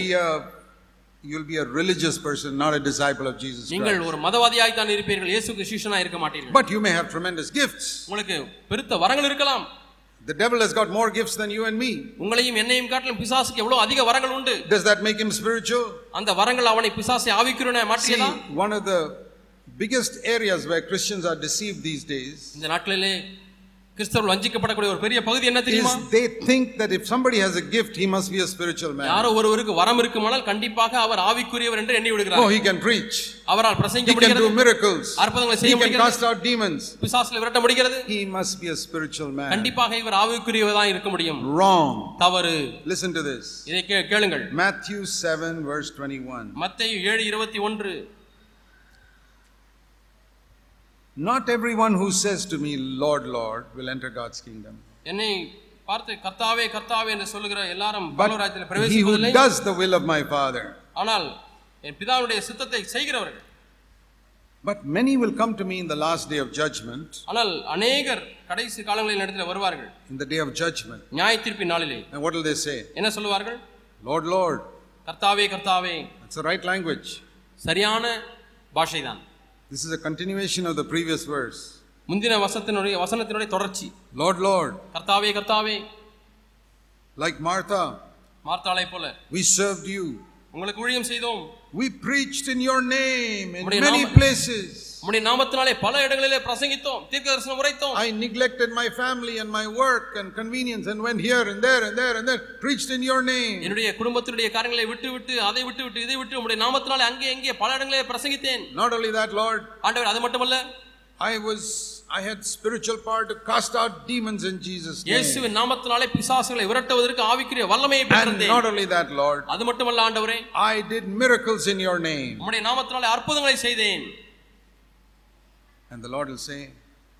You'll be a religious person, not a disciple of Jesus Christ. நீங்கள் ஒரு மதவாதியாய் தான் இருப்பீர்கள், இயேசுவுக்கு சீஷனாய் இருக்க மாட்டீர்கள். But you may have tremendous gifts. உங்களுக்கு பெரிய வரங்கள் இருக்கலாம். The devil has got more gifts than you and me. உங்களையும் என்னையும் காட்டிலும் பிசாசுக்கு எவ்வளவு அதிக வரங்கள் உண்டு. Does that make him spiritual? அந்த வரங்கள் அவனை பிசாசை ஆவிக்குரியவனாய் மாற்றியதா? One of the biggest areas where Christians are deceived these days. இந்த நாட்களிலே கிறிஸ்தவர்கள் வஞ்சிக்கப்படக்கூடிய ஒரு பெரிய பகுதி என்ன தெரியுமா? They think that if somebody has a gift he must be a spiritual man. யாரோ ஒருவருக்கு வரம் இருக்குமானால் கண்டிப்பாக அவர் ஆவிக்குரியவர் என்று எண்ணி விடுகிறார்கள். Oh, he can preach. அவரால் பிரசங்கிக்க முடிகிறது. He can do miracles. அற்புதங்களை செய்ய முடிகிறது. He can cast out demons. பிசாசுகளை விரட்ட முடிகிறது. He must be a spiritual man. கண்டிப்பாக இவர் ஆவிக்குரியவராய் இருக்க முடியும். Wrong. தவறு. Listen to this. இதை கேளுங்கள். Matthew 7 verse 21. மத்தேயு 7:21. Not everyone who says to me, Lord, Lord, will enter God's kingdom. என்னை பார்த்து கர்த்தாவே கர்த்தாவே என்று சொல்லுகிற எல்லாரும் பரலோகராஜ்யத்தில் பிரவேசிப்பதில்லை. He who does the will of my Father. ஆனால் என் பிதாவுடைய சித்தத்தை செய்கிறவர்கள். But many will come to me in the last day of judgment. ஆனால் अनेகர் கடைசி காலங்களில் நடத்தில வருவார்கள். In the day of judgment. நியாயத்தீர்ப்பின் நாளிலே. And what will they say? என்ன சொல்வார்கள்? Lord, Lord. கர்த்தாவே கர்த்தாவே. That's the right language. சரியான பாஷைதான். This is a continuation of the previous verse. mundina vasanathinoda thodarchi. Lord, Lord. Kartave, Kartave. Like Martha. Martha alai pole. We served you. Ungalku ooriyam seidhom. We preached in your name in many places. Ummudi naamathinaale pala idangalile prasangithom, theerkadarshanam uraithom. I neglected my family and my work and convenience and went here and there and there and there, preached in your name. Ennude kudumbathude kaaryangalai vittu adai vittu idai vittu ummudi naamathinaale ange enge pala idangalile prasangithen. Not only that, Lord. Andavar adu mattumalla. I had spiritual power to cast out demons in Jesus name. இயேசுவின் நாமத்தினாலே பிசாசுகளை விரட்டுவதற்கு ஆவிக்குரிய வல்லமையை பெற்றேன். And not only that, Lord. அது மட்டுமல்ல ஆண்டவரே. I did miracles in your name. உம்முடைய நாமத்தினாலே அற்புதங்களை செய்தேன். And the Lord will say,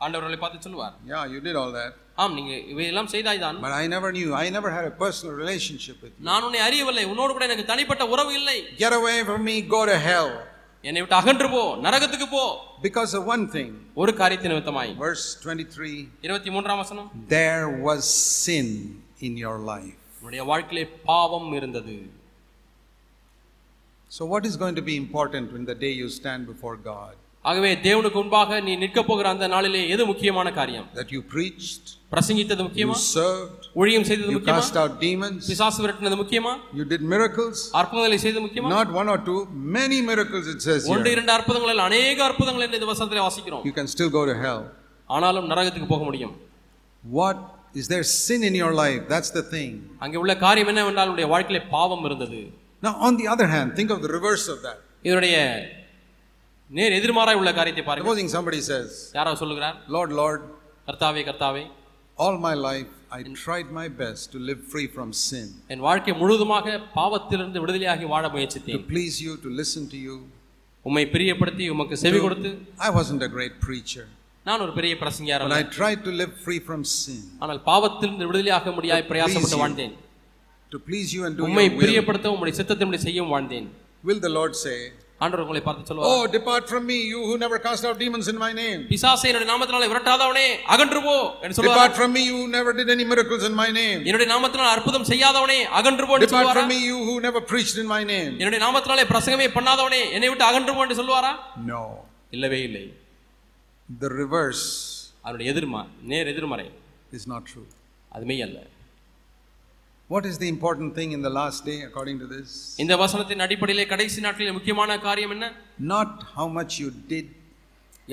ஆண்டவரே பார்த்து சொல்வார். Yeah, you did all that. ஆம், நீங்க இவையெல்லாம் செய்தாய் தான். But I never knew. I never had a personal relationship with you. நான் உன்னை அறியவில்லை. உன்னோடு கூட எனக்கு தனிப்பட்ட உறவு இல்லை. Get away from me. Go to hell. என்னை விட்டு அகன்று போ, நரகத்துக்கு போ. Because of one thing. ஒரு காரியத்தின் நிமித்தமாய். Verse 23. 23ஆம் வசனம். There was sin in your life. உன்னுடைய வாழ்க்கையிலே பாவம் இருந்தது. So what is going to be important when the day you stand before God? ஆகவே தேவனுக்கு முன்பாக நீ நிற்க போகிற அந்த நாளிலே எது முக்கியமான காரியம்? That you preached. பிரசங்கித்தது முக்கியமா? You served. ஊழியம் செய்தது முக்கியமா? You cast out demons. பிசாசு விரட்டினது முக்கியமா? You did miracles. அற்புதங்களை செய்தது முக்கியமா? Not one or two, many miracles it says here. ஒன்று இரண்டு அற்புதங்கள் இல்லை, अनेक அற்புதங்கள் இந்த வசனத்திலே வாசிக்கிறோம். You can still go to hell. ஆனாலும் நரகத்துக்கு போக முடியும். What is there sin in your life? That's the thing. அங்கே உள்ள காரியம் என்னவென்றால் உடைய வாழ்க்கையிலே பாவம் இருந்தது. Now on the other hand, think of the reverse of that. இதனுடைய நேர் எதிர்மாறாய் உள்ள காரியத்தை பாருங்க. Supposing somebody says, யாரோ சொல்றார், Lord, Lord, கர்த்தாவே கர்த்தாவே, all my life I tried my best to live free from sin. என் வாழ்க்கை முழுதுமாக பாவத்திலிருந்து விடுதலையாகி வாழ முயற்சித்தேன். To please you, to listen to you. உம்மை பிரியப்படுத்தி உமக்கு செவி கொடுத்து. I wasn't a great preacher. நான் ஒரு பெரிய பிரசங்கியார் அல்ல. But I tried to live free from sin. ஆனால் பாவத்திலிருந்து விடுதலையாக முடியாய் பிரயாசப்பட்டு வாழ்ந்தேன். To please you and do your will. உம்மை பிரியப்படுத்த உம்முடைய சித்தத்தின்படி செய்யவும் வாழ்ந்தேன். Will the Lord say, ஆண்டவர் உங்களை பார்த்து சொல்வார், Oh, depart from me, you who never cast out demons in my name. பிசாசே என்னுடைய நாமத்தினாலே விரட்டாதவனே, அகன்று போ என்று சொல்வார். Depart from me, you who never did any miracles in my name. என்னுடைய நாமத்தினாலே அற்புதம் செய்யாதவனே, அகன்று போ என்று சொல்வார். Depart from me, you who never preached in my name. என்னுடைய நாமத்தினாலே பிரசங்கமே பண்ணாதவனே, என்னை விட்டு அகன்று போ என்று சொல்வாரா? No. இல்லவே இல்லை. The reverse, அவருடைய நேர் எதிர்மறை is not true. அது மெய் அல்ல. What is the important thing in the last day according to this? இந்த வசனத்தின் அடிப்படையில் கடைசி நாட்களில் முக்கியமான காரியம் என்ன? Not how much you did.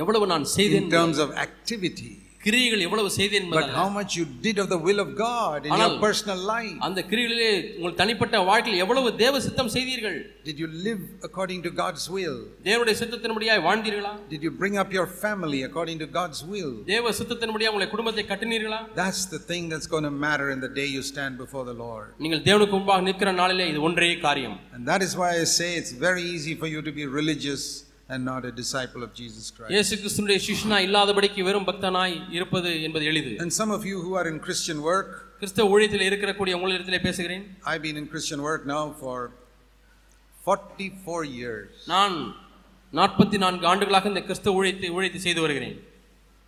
எவ்வளவு நான் செய்தேன். In terms of activity. கிரியைகள் எவ்வளவு செய்தேன் என்பதல்ல. But how much you did of the will of God in your personal life. அந்த கிரியைகளிலே உங்கள் தனிப்பட்ட வாழ்க்கையில் எவ்வளவு தேவ சித்தம் செய்தீர்கள்? Did you live according to God's will? தேவனுடைய சித்தத்தின்படியாய் வாழ்ந்தீர்களா? Did you bring up your family according to God's will? தேவ சித்தத்தின்படியாய் உங்கள் குடும்பத்தை கட்டினீர்களா? That's the thing that's going to matter in the day you stand before the Lord. நீங்கள் தேவனுக்கு முன்பாக நிற்கிற நாளிலே இது ஒன்றே காரியம். And that is why I say it's very easy for you to be religious and not a disciple of Jesus Christ. இயேசு கிறிஸ்துவின் சிஷ்யனா இல்லாதபடிக்கு வெறும் பக்தனாய் இருப்பது என்பது எளிது. And some of you who are in Christian work, கிறிஸ்தவ ஊழியத்தில் இருக்கிற கூடிய உங்களிடத்திலே பேசுகிறேன். I've been in Christian work now for 44 years. நான் 44 ஆண்டுகளாக இந்த கிறிஸ்தவ ஊழியத்தை செய்து வருகிறேன்.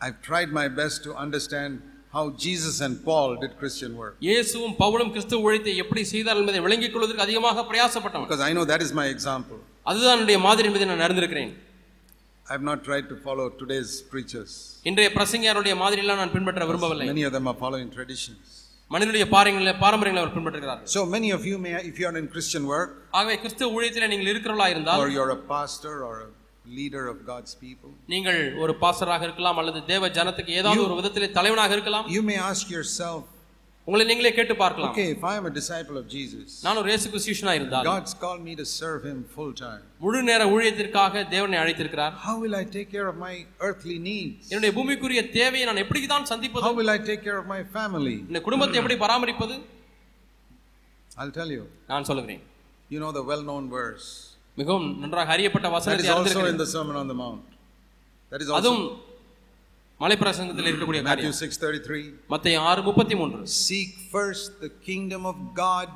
I've tried my best to understand how Jesus and Paul did Christian work. இயேசுவும் பவுலும் கிறிஸ்தவ ஊழியத்தை எப்படி செய்தார்கள் என்பதை விளங்கிக் கொள்வதற்கு அதிகமாக பிரயாசப்பட்டேன். Because I know that is my example. அதுதான் என்னுடைய மாதிரி என்பதை நான் அறிந்திருக்கிறேன். I have not tried to follow today's preachers. இன்றைய பிரசங்கியாருடைய மாதிரியெல்லாம் நான் பின்பற்ற விரும்பவில்லை. Many of them are following traditions. மனிதனுடைய பாரம்பரியங்களை அவர் பின்பற்றுகிறார்கள். So many of you may, if you are in Christian work, ஆகவே கிறிஸ்தவ ஊழியத்திலே நீங்கள் இருக்கிறவர்களாக இருந்தால், or you are a pastor or a leader of God's people. நீங்கள் ஒரு பாஸ்டராக இருக்கலாம் அல்லது தேவ ஜனத்துக்கு ஏதாவது ஒரு விதத்திலே தலைவனாக இருக்கலாம். You may ask yourself, உங்களை நீங்களே கேட்டு பார்க்கலாம். Okay, if I am a disciple of Jesus, நான் ஒரு இயேசுவின் சீஷனா இருந்தால், God's called me to serve him full time. முழு நேர ஊழியத்திற்காக தேவன் என்னை அழைத்திருக்கிறார். How will I take care of my earthly needs? என்னுடைய பூமிக்குரிய தேவையை நான் எப்படி தான் சந்திப்பது? How will I take care of my family? என் குடும்பத்தை எப்படி பராமரிப்பது? I'll tell you. நான் சொல்கிறேன். You know the well known verse. மிகவும் நன்றாக அறியப்பட்ட வசனத்தை எடுத்து இருக்கிறேன். That is also in the Sermon on the Mount. That is also. அதுவும் மலை பிரசங்கத்தில் இருக்கக்கூடிய காரியம். Matthew 6:33. மத்தேயு 6:33. Seek first the kingdom of God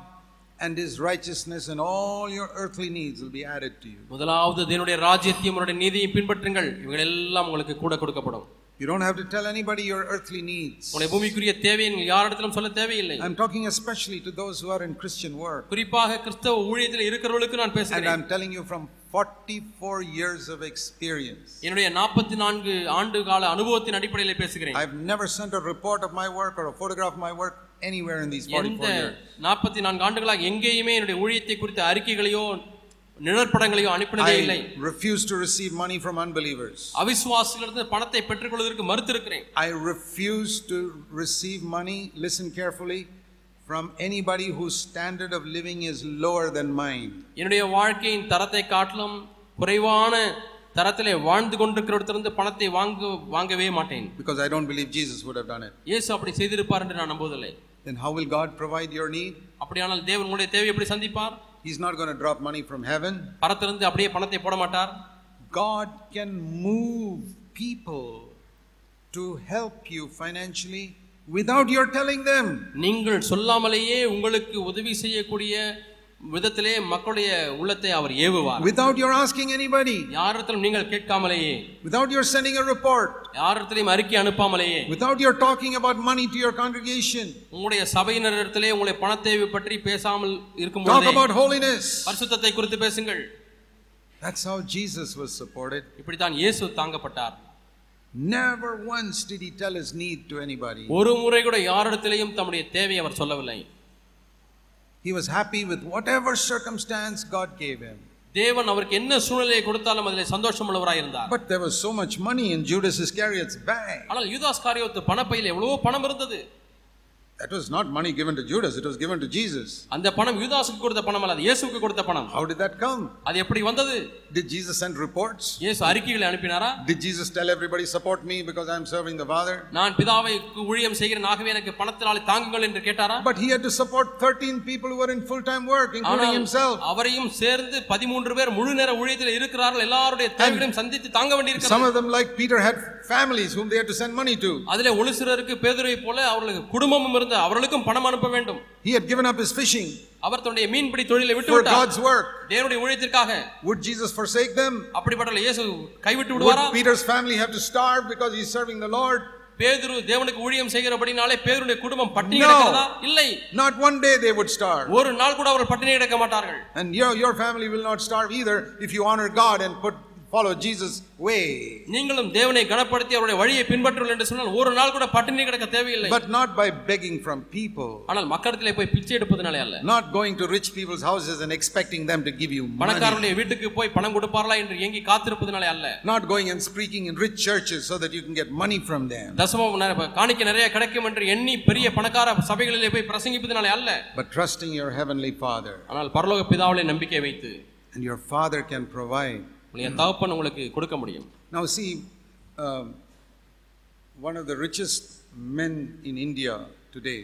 and his righteousness and all your earthly needs will be added to you. முதலாவது தேவனுடைய ராஜ்யத்தையும் அவருடைய நீதியையும் பின்பற்றுங்கள், இவைகள் எல்லாம் உங்களுக்கு கூட கொடுக்கப்படும். You don't have to tell anybody your earthly needs. உங்களுடைய பூமிக்குரிய தேவையை நீங்கள் யாரிடத்திலும் சொல்ல தேவையில்லை. I'm talking especially to those who are in Christian work. குறிப்பாக கிறிஸ்தவ ஊழியத்தில் இருக்கிறவங்களுக்கு நான் பேசுகிறேன். And I'm telling you from 44 years of experience. என்னுடைய 44 ஆண்டு கால அனுபவத்தின் அடிப்படையில் பேசுகிறேன். I've never sent a report of my work or a photograph of my work anywhere in these 44 years. 44 ஆண்டுகளாக எங்கேயுமே என்னுடைய ஊழியத்தை குறித்த அறிக்கைகளையோ நிழற்படங்களையோ அனுப்பினதே இல்லை. I refuse to receive money from unbelievers. அவிசுவாசிகளிடமிருந்து பணத்தை பெற்றுக்கொள்வதற்கு மறுத்திருக்கிறேன். I refuse to receive money, listen carefully, from anybody whose standard of living is lower than mine. என்னுடைய வாழ்க்கையின் தரத்தை காட்டிலும் குறைவான தரத்திலே வாழ்ந்து கொண்டிருக்கிறவற்றிலிருந்து பணத்தை வாங்கவே மாட்டேன். Because I don't believe Jesus would have done it. இயேசு அப்படி செய்திருப்பார் என்று நான் நம்புவதில்லை. Then how will God provide your need? அப்படியானால் தேவன் உங்களுடைய தேவையை எப்படி சந்திப்பார்? He's not going to drop money from heaven. பரத்திலிருந்து அப்படியே பணத்தை போட மாட்டார். God can move people to help you financially without your telling them. நீங்கள் சொல்லாமலேயே உங்களுக்கு உதவி செய்யக்கூடிய விதத்திலே மக்களுடைய உள்ளத்தை அவர் ஏவுவார். Without your asking anybody. யாரிடத்திலும் நீங்கள் கேட்காமலேயே. Without your sending a report. யாரிடத்திலும் அறிக்கை அனுப்பாமலேயே. Without your talking about money to your congregation. உங்களுடைய சபையினரிடத்திலே உங்களுடைய பண தேவை பற்றி பேசாமல் இருக்கும்போது. Talk about holiness. பரிசுத்தத்தை குறித்து பேசுங்கள். That's how Jesus was supported. இப்படி தான் இயேசு தாங்கப்பட்டார். Never once did he tell his need to anybody. ஒரு முறை கூட யாரிடத்திலும் தம்முடைய தேவையை அவர் சொல்லவில்லை. He was happy with whatever circumstance God gave him. தேவன் அவருக்கு என்ன சூழ்நிலையை கொடுத்தாலும் அதிலே சந்தோஷமுள்ளவராய் இருந்தார். But there was so much money in Judas Iscariot's bag. ஆனால் யூதா ஸ்காரியோத்து பணப்பையிலே எவ்வளவு பணம் இருந்தது. That was not money given to Judas, it was given to Jesus. அந்த பணம் யூதாசுக்கு கொடுத்த பணம் அல்ல, இயேசுவுக்கு கொடுத்த பணம். How did that come? அது எப்படி வந்தது? Did Jesus send reports? இயேசு அறிக்கைகளை அனுப்பினாரா? Did Jesus tell everybody support me because I am serving the Father? நான் பிதாவை ஊழியம் செய்கிறேன் ஆகவே எனக்கு பணத்தினாலே தாங்குங்கள் என்று கேட்டாரா? But he had to support 13 people who were in full time work including himself. அவரையும் சேர்ந்து 13 பேர் முழு நேர ஊழியத்தில் இருக்கிறார்கள், எல்லாருடைய தேவைகளையும் சந்தித்து தாங்க வேண்டியிருக்கிறது. Some of them like Peter had families whom they had to send money to. அதிலே ஒரு சிலருக்கு பேதுருவை போல அவர்களுக்கு குடும்பமும் இருந்தது, அவர்களுக்கும் பணம் அனுப்ப வேண்டும். He had given up his fishing. அவர் தன்னுடைய மீன்பிடி தொழிலை விட்டுவிட்டார். For God's work. தேவனுடைய ஊழியத்திற்காக. Would Jesus forsake them? அப்படிப்பட்ட இயேசு கைவிட்டு விடுவாரா? Would Peter's family have to starve because he is serving the Lord? பேதுரு தேவனுக்கு ஊழியம் செய்கிறபடினாலே பேதுருடைய குடும்பம் பட்டினி கிடக்கிறதா? இல்லை. Not one day they would starve. ஒரு நாள் கூட அவர்கள் பட்டினி கிடக்க மாட்டார்கள். And your family will not starve either if you honor God and follow Jesus way. நீங்களும் தேவனை கணப்படுத்தி அவருடைய வழியை பின்பற்றுங்கள் என்று சொன்னால் ஒரு நாள் கூட பட்டினி கிடக்க தேவையில்லை. But not by begging from people. ஆனால் மக்களிடத்திலே போய் பிச்சை எடுப்பதனாலே அல்ல. Not going to rich people's houses and expecting them to give you money. பணக்காரருடைய வீட்டுக்கு போய் பணம் கொடுப்பார்களா என்று ஏங்கி காத்திருப்பதனாலே அல்ல. Not going and speaking in rich churches so that you can get money from them. தசம காணிக்கை நிறைய கிடைக்கும் என்று எண்ணி பெரிய பணக்கார சபைகளிலே போய் பிரசங்கிப்பதனாலே அல்ல. But trusting your heavenly Father. ஆனால் பரலோக பிதாவிலே நம்பிக்கை வைத்து. And your Father can provide. என் தகப்பன் உங்களுக்கு கொடுக்க முடியும். Now see, one of the richest men in India today.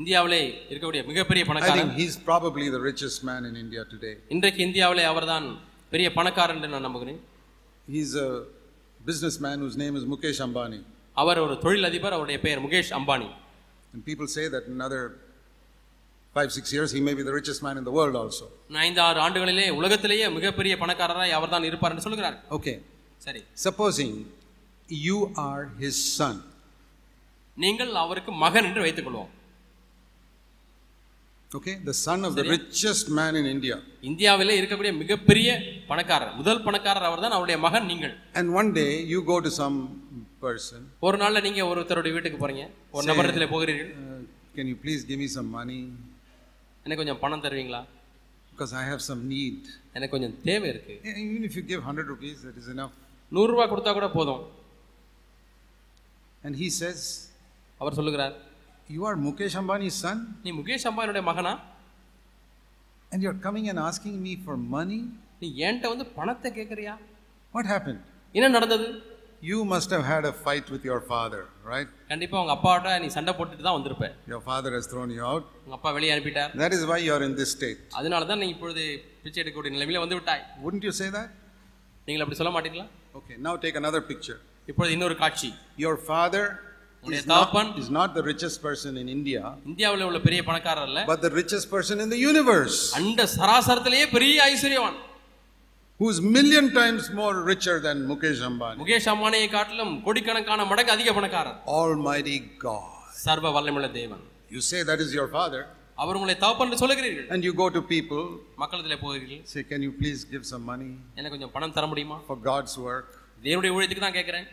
இந்தியாவிலே இருக்கக்கூடிய மிகப்பெரிய பணக்காரர். I think he's probably the richest man in India today. இன்றைக்கு இந்தியாவிலே அவர்தான் பெரிய பணக்காரர் என்று நான் நம்புகிறேன். He's a businessman whose name is Mukesh Ambani. அவர் ஒரு தொழிலதிபர், அவருடைய பெயர் Mukesh Ambani. And people say that in other 5-6 years he may be the richest man in the world also. 5-6 ஆண்டுகளிலே உலகத்திலேயே மிகப்பெரிய பணக்காரராய் அவர்தான் இருப்பார் என்று சொல்கிறார். Okay, சரி. Supposing you are his son. நீங்கள் அவருக்கு மகன் என்று வைத்துக்கொள்வோம். Okay, the son of the richest man in India. இந்தியாவிலே இருக்கக்கூடிய மிகப்பெரிய பணக்காரர், முதல் பணக்காரர் அவர்தான், அவருடைய மகன் நீங்கள். And one day you go to some person. ஒரு நாள்ல நீங்க ஒருத்தரோட வீட்டுக்கு போறீங்க, ஒரு நபரிடத்திலே போகிறீர்கள். Can you please give me some money? எனக்கு கொஞ்சம் பணம் தருவீங்களா? because I have some need. எனக்கு கொஞ்சம் தேவை இருக்கு. Even if you give 100 rupees that is enough. 100 ரூபாய் கொடுத்தா கூட போதும். And he says, அவர் சொல்லுகிறார், you are Mukesh Ambani's son? நீ முகேஷ் அம்பானியோட மகனா? And you are coming and asking me for money? நீ ஏன்ட்ட வந்து பணத்தை கேக்குறியா? What happened? என்ன நடந்தது? You must have had a fight with your father, right? கண்டிப்பா உங்க அப்பாட்ட நீ சண்டை போட்டுட்டு தான் வந்திருப்ப. Your father has thrown you out. உங்க அப்பா வெளிய அனுப்பிட்டார். That is why you are in this state. அதனால தான் நீ இப்போதே பிச்சை எடுக்க கூடிய நிலைமையில வந்து விட்டாய். Wouldn't you say that? நீங்க அப்படி சொல்ல மாட்டீங்களா? Okay, now take another picture. இப்போதே இன்னொரு காட்சி. Your father is not the richest person in India. இந்தியாவுல உள்ள பெரிய பணக்காரர் இல்ல. But the richest person in the universe. அண்ட சராசரத்திலே பெரிய ஐஸ்வரியவான். Who is million times more richer than Mukesh Ambani. Mukesh Ambani காட்டிலும் கோடிக்கணக்கான மடங்கு அதிக பணக்காரர். Almighty God. சர்வ வல்லமையுள்ள தேவன். You say that is your father. அவர் உங்களை தகப்பன்னு சொல்லுகிறீர்கள். And you go to people. மக்களிடத்திலே போகிறீர்கள். Say, can you please give some money? எனக்கு கொஞ்சம் பணம் தர முடியுமா? For God's work. தேவனுடைய ஊழியத்துக்கு தான் கேக்குறேன்.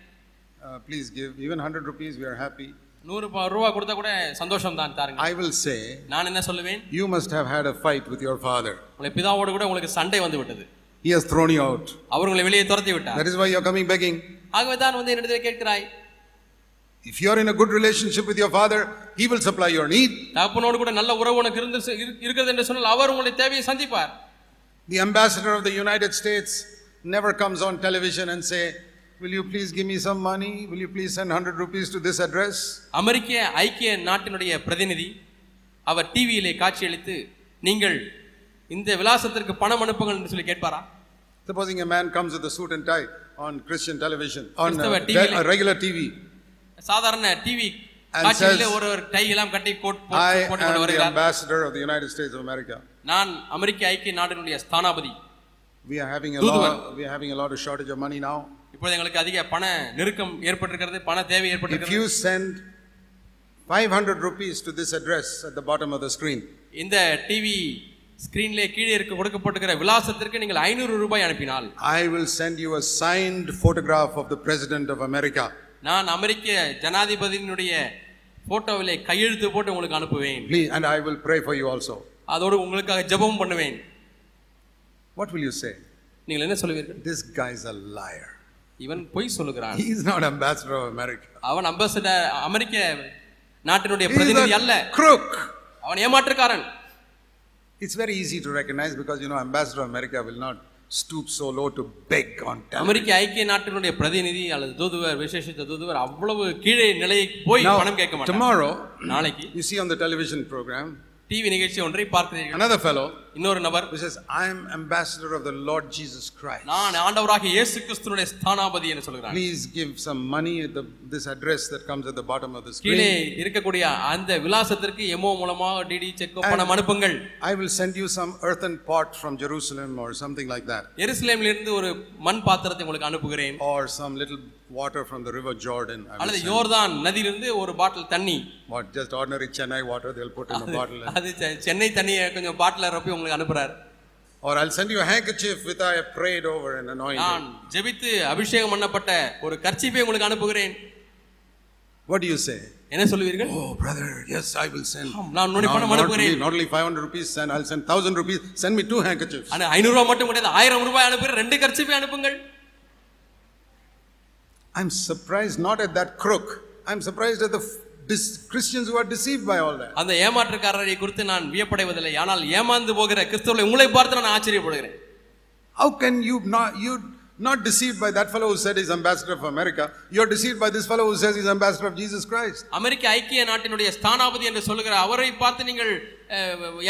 Please give even 100 rupees we are happy. 100 ரூபாய் கொடுத்தா கூட சந்தோஷம் தான், தாருங்க. I will say. நான் என்ன சொல்லுவேன்? You must have had a fight with your father. உங்க பிதாவோட கூட உங்களுக்கு சண்டை வந்து விட்டது. He has thrown you out. அவர்களை வெளியே துரத்தி விட்டார். That is why you are coming begging. ஆகவே தான் வந்து என்னிடத்திலே கேட்கிறாய். If you are in a good relationship with your father, he will supply your need. தகப்பனோடு கூட நல்ல உறவு உனக்கு இருக்குது என்று சொன்னால் அவர் உங்களுடைய தேவையை சந்திப்பார். The ambassador of the United States never comes on television and say, will you please give me some money? Will you please send 100 rupees to this address? அமெரிக்க ஐக்கிய நாட்டினுடைய பிரதிநிதி அவர் டிவியிலே காட்சியளித்து நீங்கள் இந்த விலாசத்திற்கு பணம் அனுப்புங்கள் என்று சொல்லி கேட்பாரா? Supposing a man comes with a suit and tie on Christian television, on a regular TV, சாதாரண டிவி காட்சியிலே ஒரு டை எல்லாம் கட்டி கோட் போட்டு கொண்டு வருகிறார். I am the ambassador of the United States of America. நான் அமெரிக்க ஐக்கிய நாட்டினுடைய ஸ்தானாபதி. We are having a lot of shortage of money now. இப்போது எங்களுக்கு அதிக பண நெருக்கம் ஏற்பட்டிருக்கிறது, பண தேவை ஏற்பட்டிருக்கிறது. If you send 500 rupees to this address at the bottom of the screen, இந்த டிவி ஸ்கிரீன்ல கீழே இருக்கு கொடுக்கப்பட்டிருக்கிற விலாசத்திற்கு நீங்கள் 500 ரூபாய் அனுப்பினால், I will send you a signed photograph of the president of America. நான் அமெரிக்க ஜனாதிபதியினுடைய போட்டோவிலே கையெழுத்து போட்டு உங்களுக்கு அனுப்புவேன். Please, and I will pray for you also. அதோடு உங்களுக்காக ஜெபம் பண்ணுவேன். What will you say? நீங்கள் என்ன சொல்வீர்கள்? This guy is a liar. இவன் பொய் சொல்கிறான். He is not ambassador of America. அவன் அம்பாசிடர் அமெரிக்க நாட்டினுடைய பிரதிநிதி அல்ல. Crook. அவன் ஏமாற்றுக்காரன். It's very easy to recognize because you know ambassador of America will not stoop so low to beg on television. அமெரிக்க ஐக்கிய நாட்டினுடைய பிரதிநிதி அல்லது தூதுவர், விசேஷ தூதுவர் அவ்வளவு கீழே நிலைக்கு போய் பணம் கேட்க மாட்டார். Tomorrow, நாளைக்கு you see on the television program, TV நிகழ்ச்சி ஒன்றை பார்க்கிறீர்கள். Another fellow, இன்னொரு நபர், who says I am ambassador of the Lord Jesus Christ. நான் ஆண்டவராகிய இயேசு கிறிஸ்துவினுடைய ஸ்தானாபதி என்று சொல்கிறார். Please give some money at this address that comes at the bottom of the screen. கீழே இருக்கக்கூடிய அந்த விலாசத்திற்கு எமோ மூலமாக டிடி செக் பணம் அனுப்புங்கள். I will send you some earthen pot from Jerusalem or something like that. எருசலேமில் இருந்து ஒரு மண் பாத்திரத்தை உங்களுக்கு அனுப்புகிறேன். Or some little water from the river Jordan. அல்லது யோர்தான் நதியிலிருந்து ஒரு பாட்டில் தண்ணி. What, just ordinary Chennai water they will put in a bottle. அது சென்னை தண்ணியை கொஞ்சம் பாட்டில ரொப்பி உங்களுக்கு அனுப்புறார். Or I'll send you a handkerchief which I have prayed over and anointed. நான் ஜெபித்து அபிஷேகம் பண்ணப்பட்ட ஒரு கர்ச்சீப்பை உங்களுக்கு அனுப்புகிறேன். What do you say? என்ன சொல்வீர்கள்? Oh brother, yes I will send. நான் உன்னை பணம் அனுப்புகிறேன். Not only 500 rupees and I'll send 1000 rupees. Send me two handkerchiefs. انا 500 ரூபாய் மட்டும் கிடையாது, 1000 ரூபாய் அனுப்புறேன், ரெண்டு கர்ச்சீப்பை அனுப்புங்கள். I'm surprised not at that crook. I'm surprised at the Christians who are deceived by all that. அந்த ஏமாற்றுக்காரரை குறித்து நான் வியப்படைவதில்லை, ஆனால் ஏமாந்து போகிற கிறிஸ்தவர்களை உங்களை பார்த்து நான் ஆச்சரியப்படுகிறேன். How can you not deceived by that fellow who said he's ambassador of America? You are deceived by this fellow who says he's ambassador of Jesus Christ. அமெரிக்க ஐக்கிய நாட்டினுடைய ஸ்தானாபதி என்று சொல்கிற அவரை பார்த்து நீங்கள்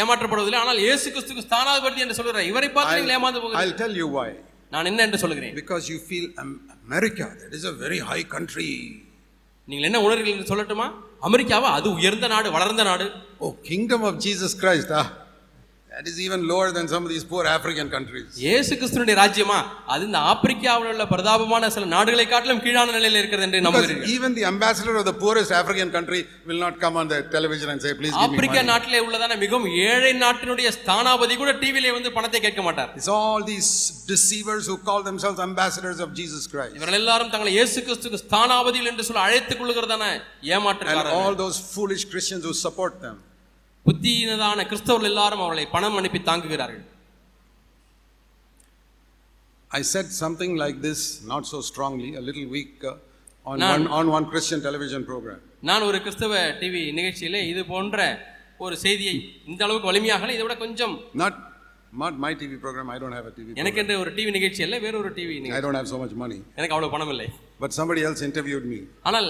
ஏமாற்றப்படுவதில்லை, ஆனால் இயேசு கிறிஸ்துவுக்கு ஸ்தானாதிபதி என்று சொல்கிற இவரை பார்த்து நீங்கள் ஏமாந்து போகிறீர்கள். I'll tell you why. நான் என்ன என்று சொல்கிறேன். Because you feel America that is a very high country. நீங்கள் என்ன உணர்கிறீர்கள் என்று சொல்லட்டுமா? அமெரிக்காவா? அது உயர்ந்த நாடு, வளர்ந்த நாடு. Oh, kingdom of Jesus Christ. That is even lower than some of these poor African countries. இயேசு கிறிஸ்துவின் ராஜ்யமா? அது இந்த ஆப்பிரிக்காவில் உள்ள பிரதாபமான சில நாடுகளை காட்டிலும் கீழான நிலையில் இருக்கிறது என்று நம்புகிறீர்கள். Even the ambassador of the poorest African country will not come on the television and say please give me money. ஆப்பிரிக்க நாட்டிலே உள்ளதான மிகவும் ஏழை நாட்டினுடைய ஸ்தானாபதி கூட டிவியிலே வந்து பணத்தை கேட்க மாட்டார். It's all these deceivers who call themselves ambassadors of Jesus Christ. இவர்கள் எல்லாரும் தங்களை இயேசு கிறிஸ்துவுக்கு ஸ்தானாபதிகள் என்று சொல்லி அழைத்துக் கொள்கிறதான ஏமாற்றுக்காரர்கள். And all those foolish Christians who support them. புத்தியினதான கிறிஸ்தவர்கள் எல்லாரும் அவர்களை பணம் அனுப்பி தாங்குகிறார்கள். I said something like this, not so strongly, a little weak, on one Christian television program. நான் ஒரு கிறிஸ்தவ டிவி நிகழ்ச்சியிலே இது போன்ற ஒரு செய்தியை இந்த அளவுக்கு வலிமையாக இதை விட கொஞ்சம் not my TV program. I don't have a TV program. எனக்கு ஒரு டிவி நிகழ்ச்சி இல்லை, வேற ஒரு டிவி நிகழ்ச்சி. I don't have so much money. எனக்கு அவ்வளவு பணம் இல்லை. But somebody else interviewed me. ஆனால்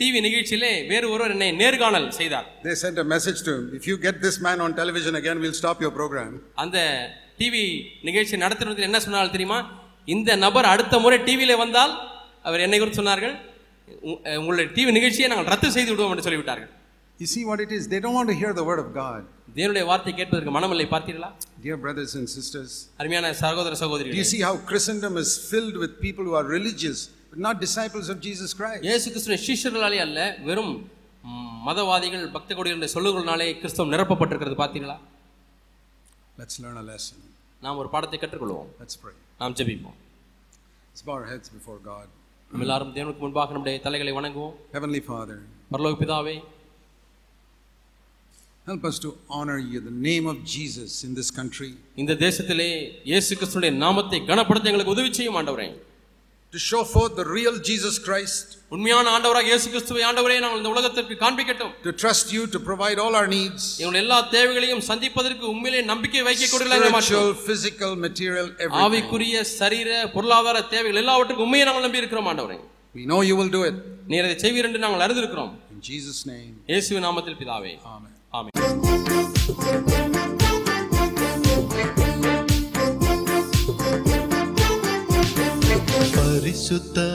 டிவி நிகழ்ச்சியிலே வேற ஒருவர் என்னை நேர்காணல் செய்தார். They sent a message to him. If you get this man on television again, we'll stop your program. அந்த டிவி நிகழ்ச்சி நடத்துறதுக்கு என்ன சொன்னாலும் தெரியுமா? இந்த நபர் அடுத்த முறை டிவியில வந்தால் அவர் என்னை குறித்து சொன்னார்கள், உங்களுடைய டிவி நிகழ்ச்சியை நாங்கள் ரத்து செய்து விடுவோம் என்று சொல்லிவிட்டார்கள். You see what it is? They don't want to hear the word of God. தேவனுடைய வார்த்தை கேட்பதற்கு மனமில்லை. பார்த்தீர்களா? Dear brothers and sisters, அருமையான சகோதர சகோதரிகளே, you see how Christendom is filled with people who are religious but not disciples of Jesus Christ. இயேசு கிறிஸ்துவின் சீஷர்களாலே அல்ல, வெறும் மதவாதிகள் பக்த கோடிகளின் சொல்லுகளினாலே கிறிஸ்தவம் நிரப்பப்பட்டிருக்கிறது. பார்த்தீங்களா? Let's learn a lesson. நாம் ஒரு பாடத்தை கற்றுக்கொள்வோம். Let's pray. நாம் ஜெபிப்போம். Let's bow our heads before God. எல்லாரும் தேவனுக்கு முன்பாக நம்முடைய தலைகளை வணங்குவோம். Heavenly Father, பரலோக பிதாவே, help us to honor you, the name of Jesus in this country. இந்த தேசத்திலே இயேசு கிறிஸ்துவின் நாமத்தை கனப்படுத்த எங்களுக்கு உதவி செய்யும் ஆண்டவரே. To show forth the real Jesus Christ. உண்மையான ஆண்டவராக இயேசு கிறிஸ்துவை ஆண்டவரே நாங்கள் இந்த உலகத்திற்கு காண்பிக்கட்டும். To trust you to provide all our needs. எங்கள் எல்லா தேவைகளையும் சந்திப்பதற்கு உம்மிலே நம்பிக்கை வைக்க கூடிய spiritual, physical, material, everything. ஆவிக்குரிய, சரீர, பொருளாதார தேவைகள் எல்லாவற்றுக்கும் உம்மையே நாங்கள் நம்பி இருக்கிறோம் ஆண்டவரே. We know you will do it. நீர் அதை செய்வீர் என்று நாங்கள் அறிந்திருக்கிறோம். In Jesus name. இயேசுவின் நாமத்தில் பிதாவே. Amen. Amen. பரிசுத்த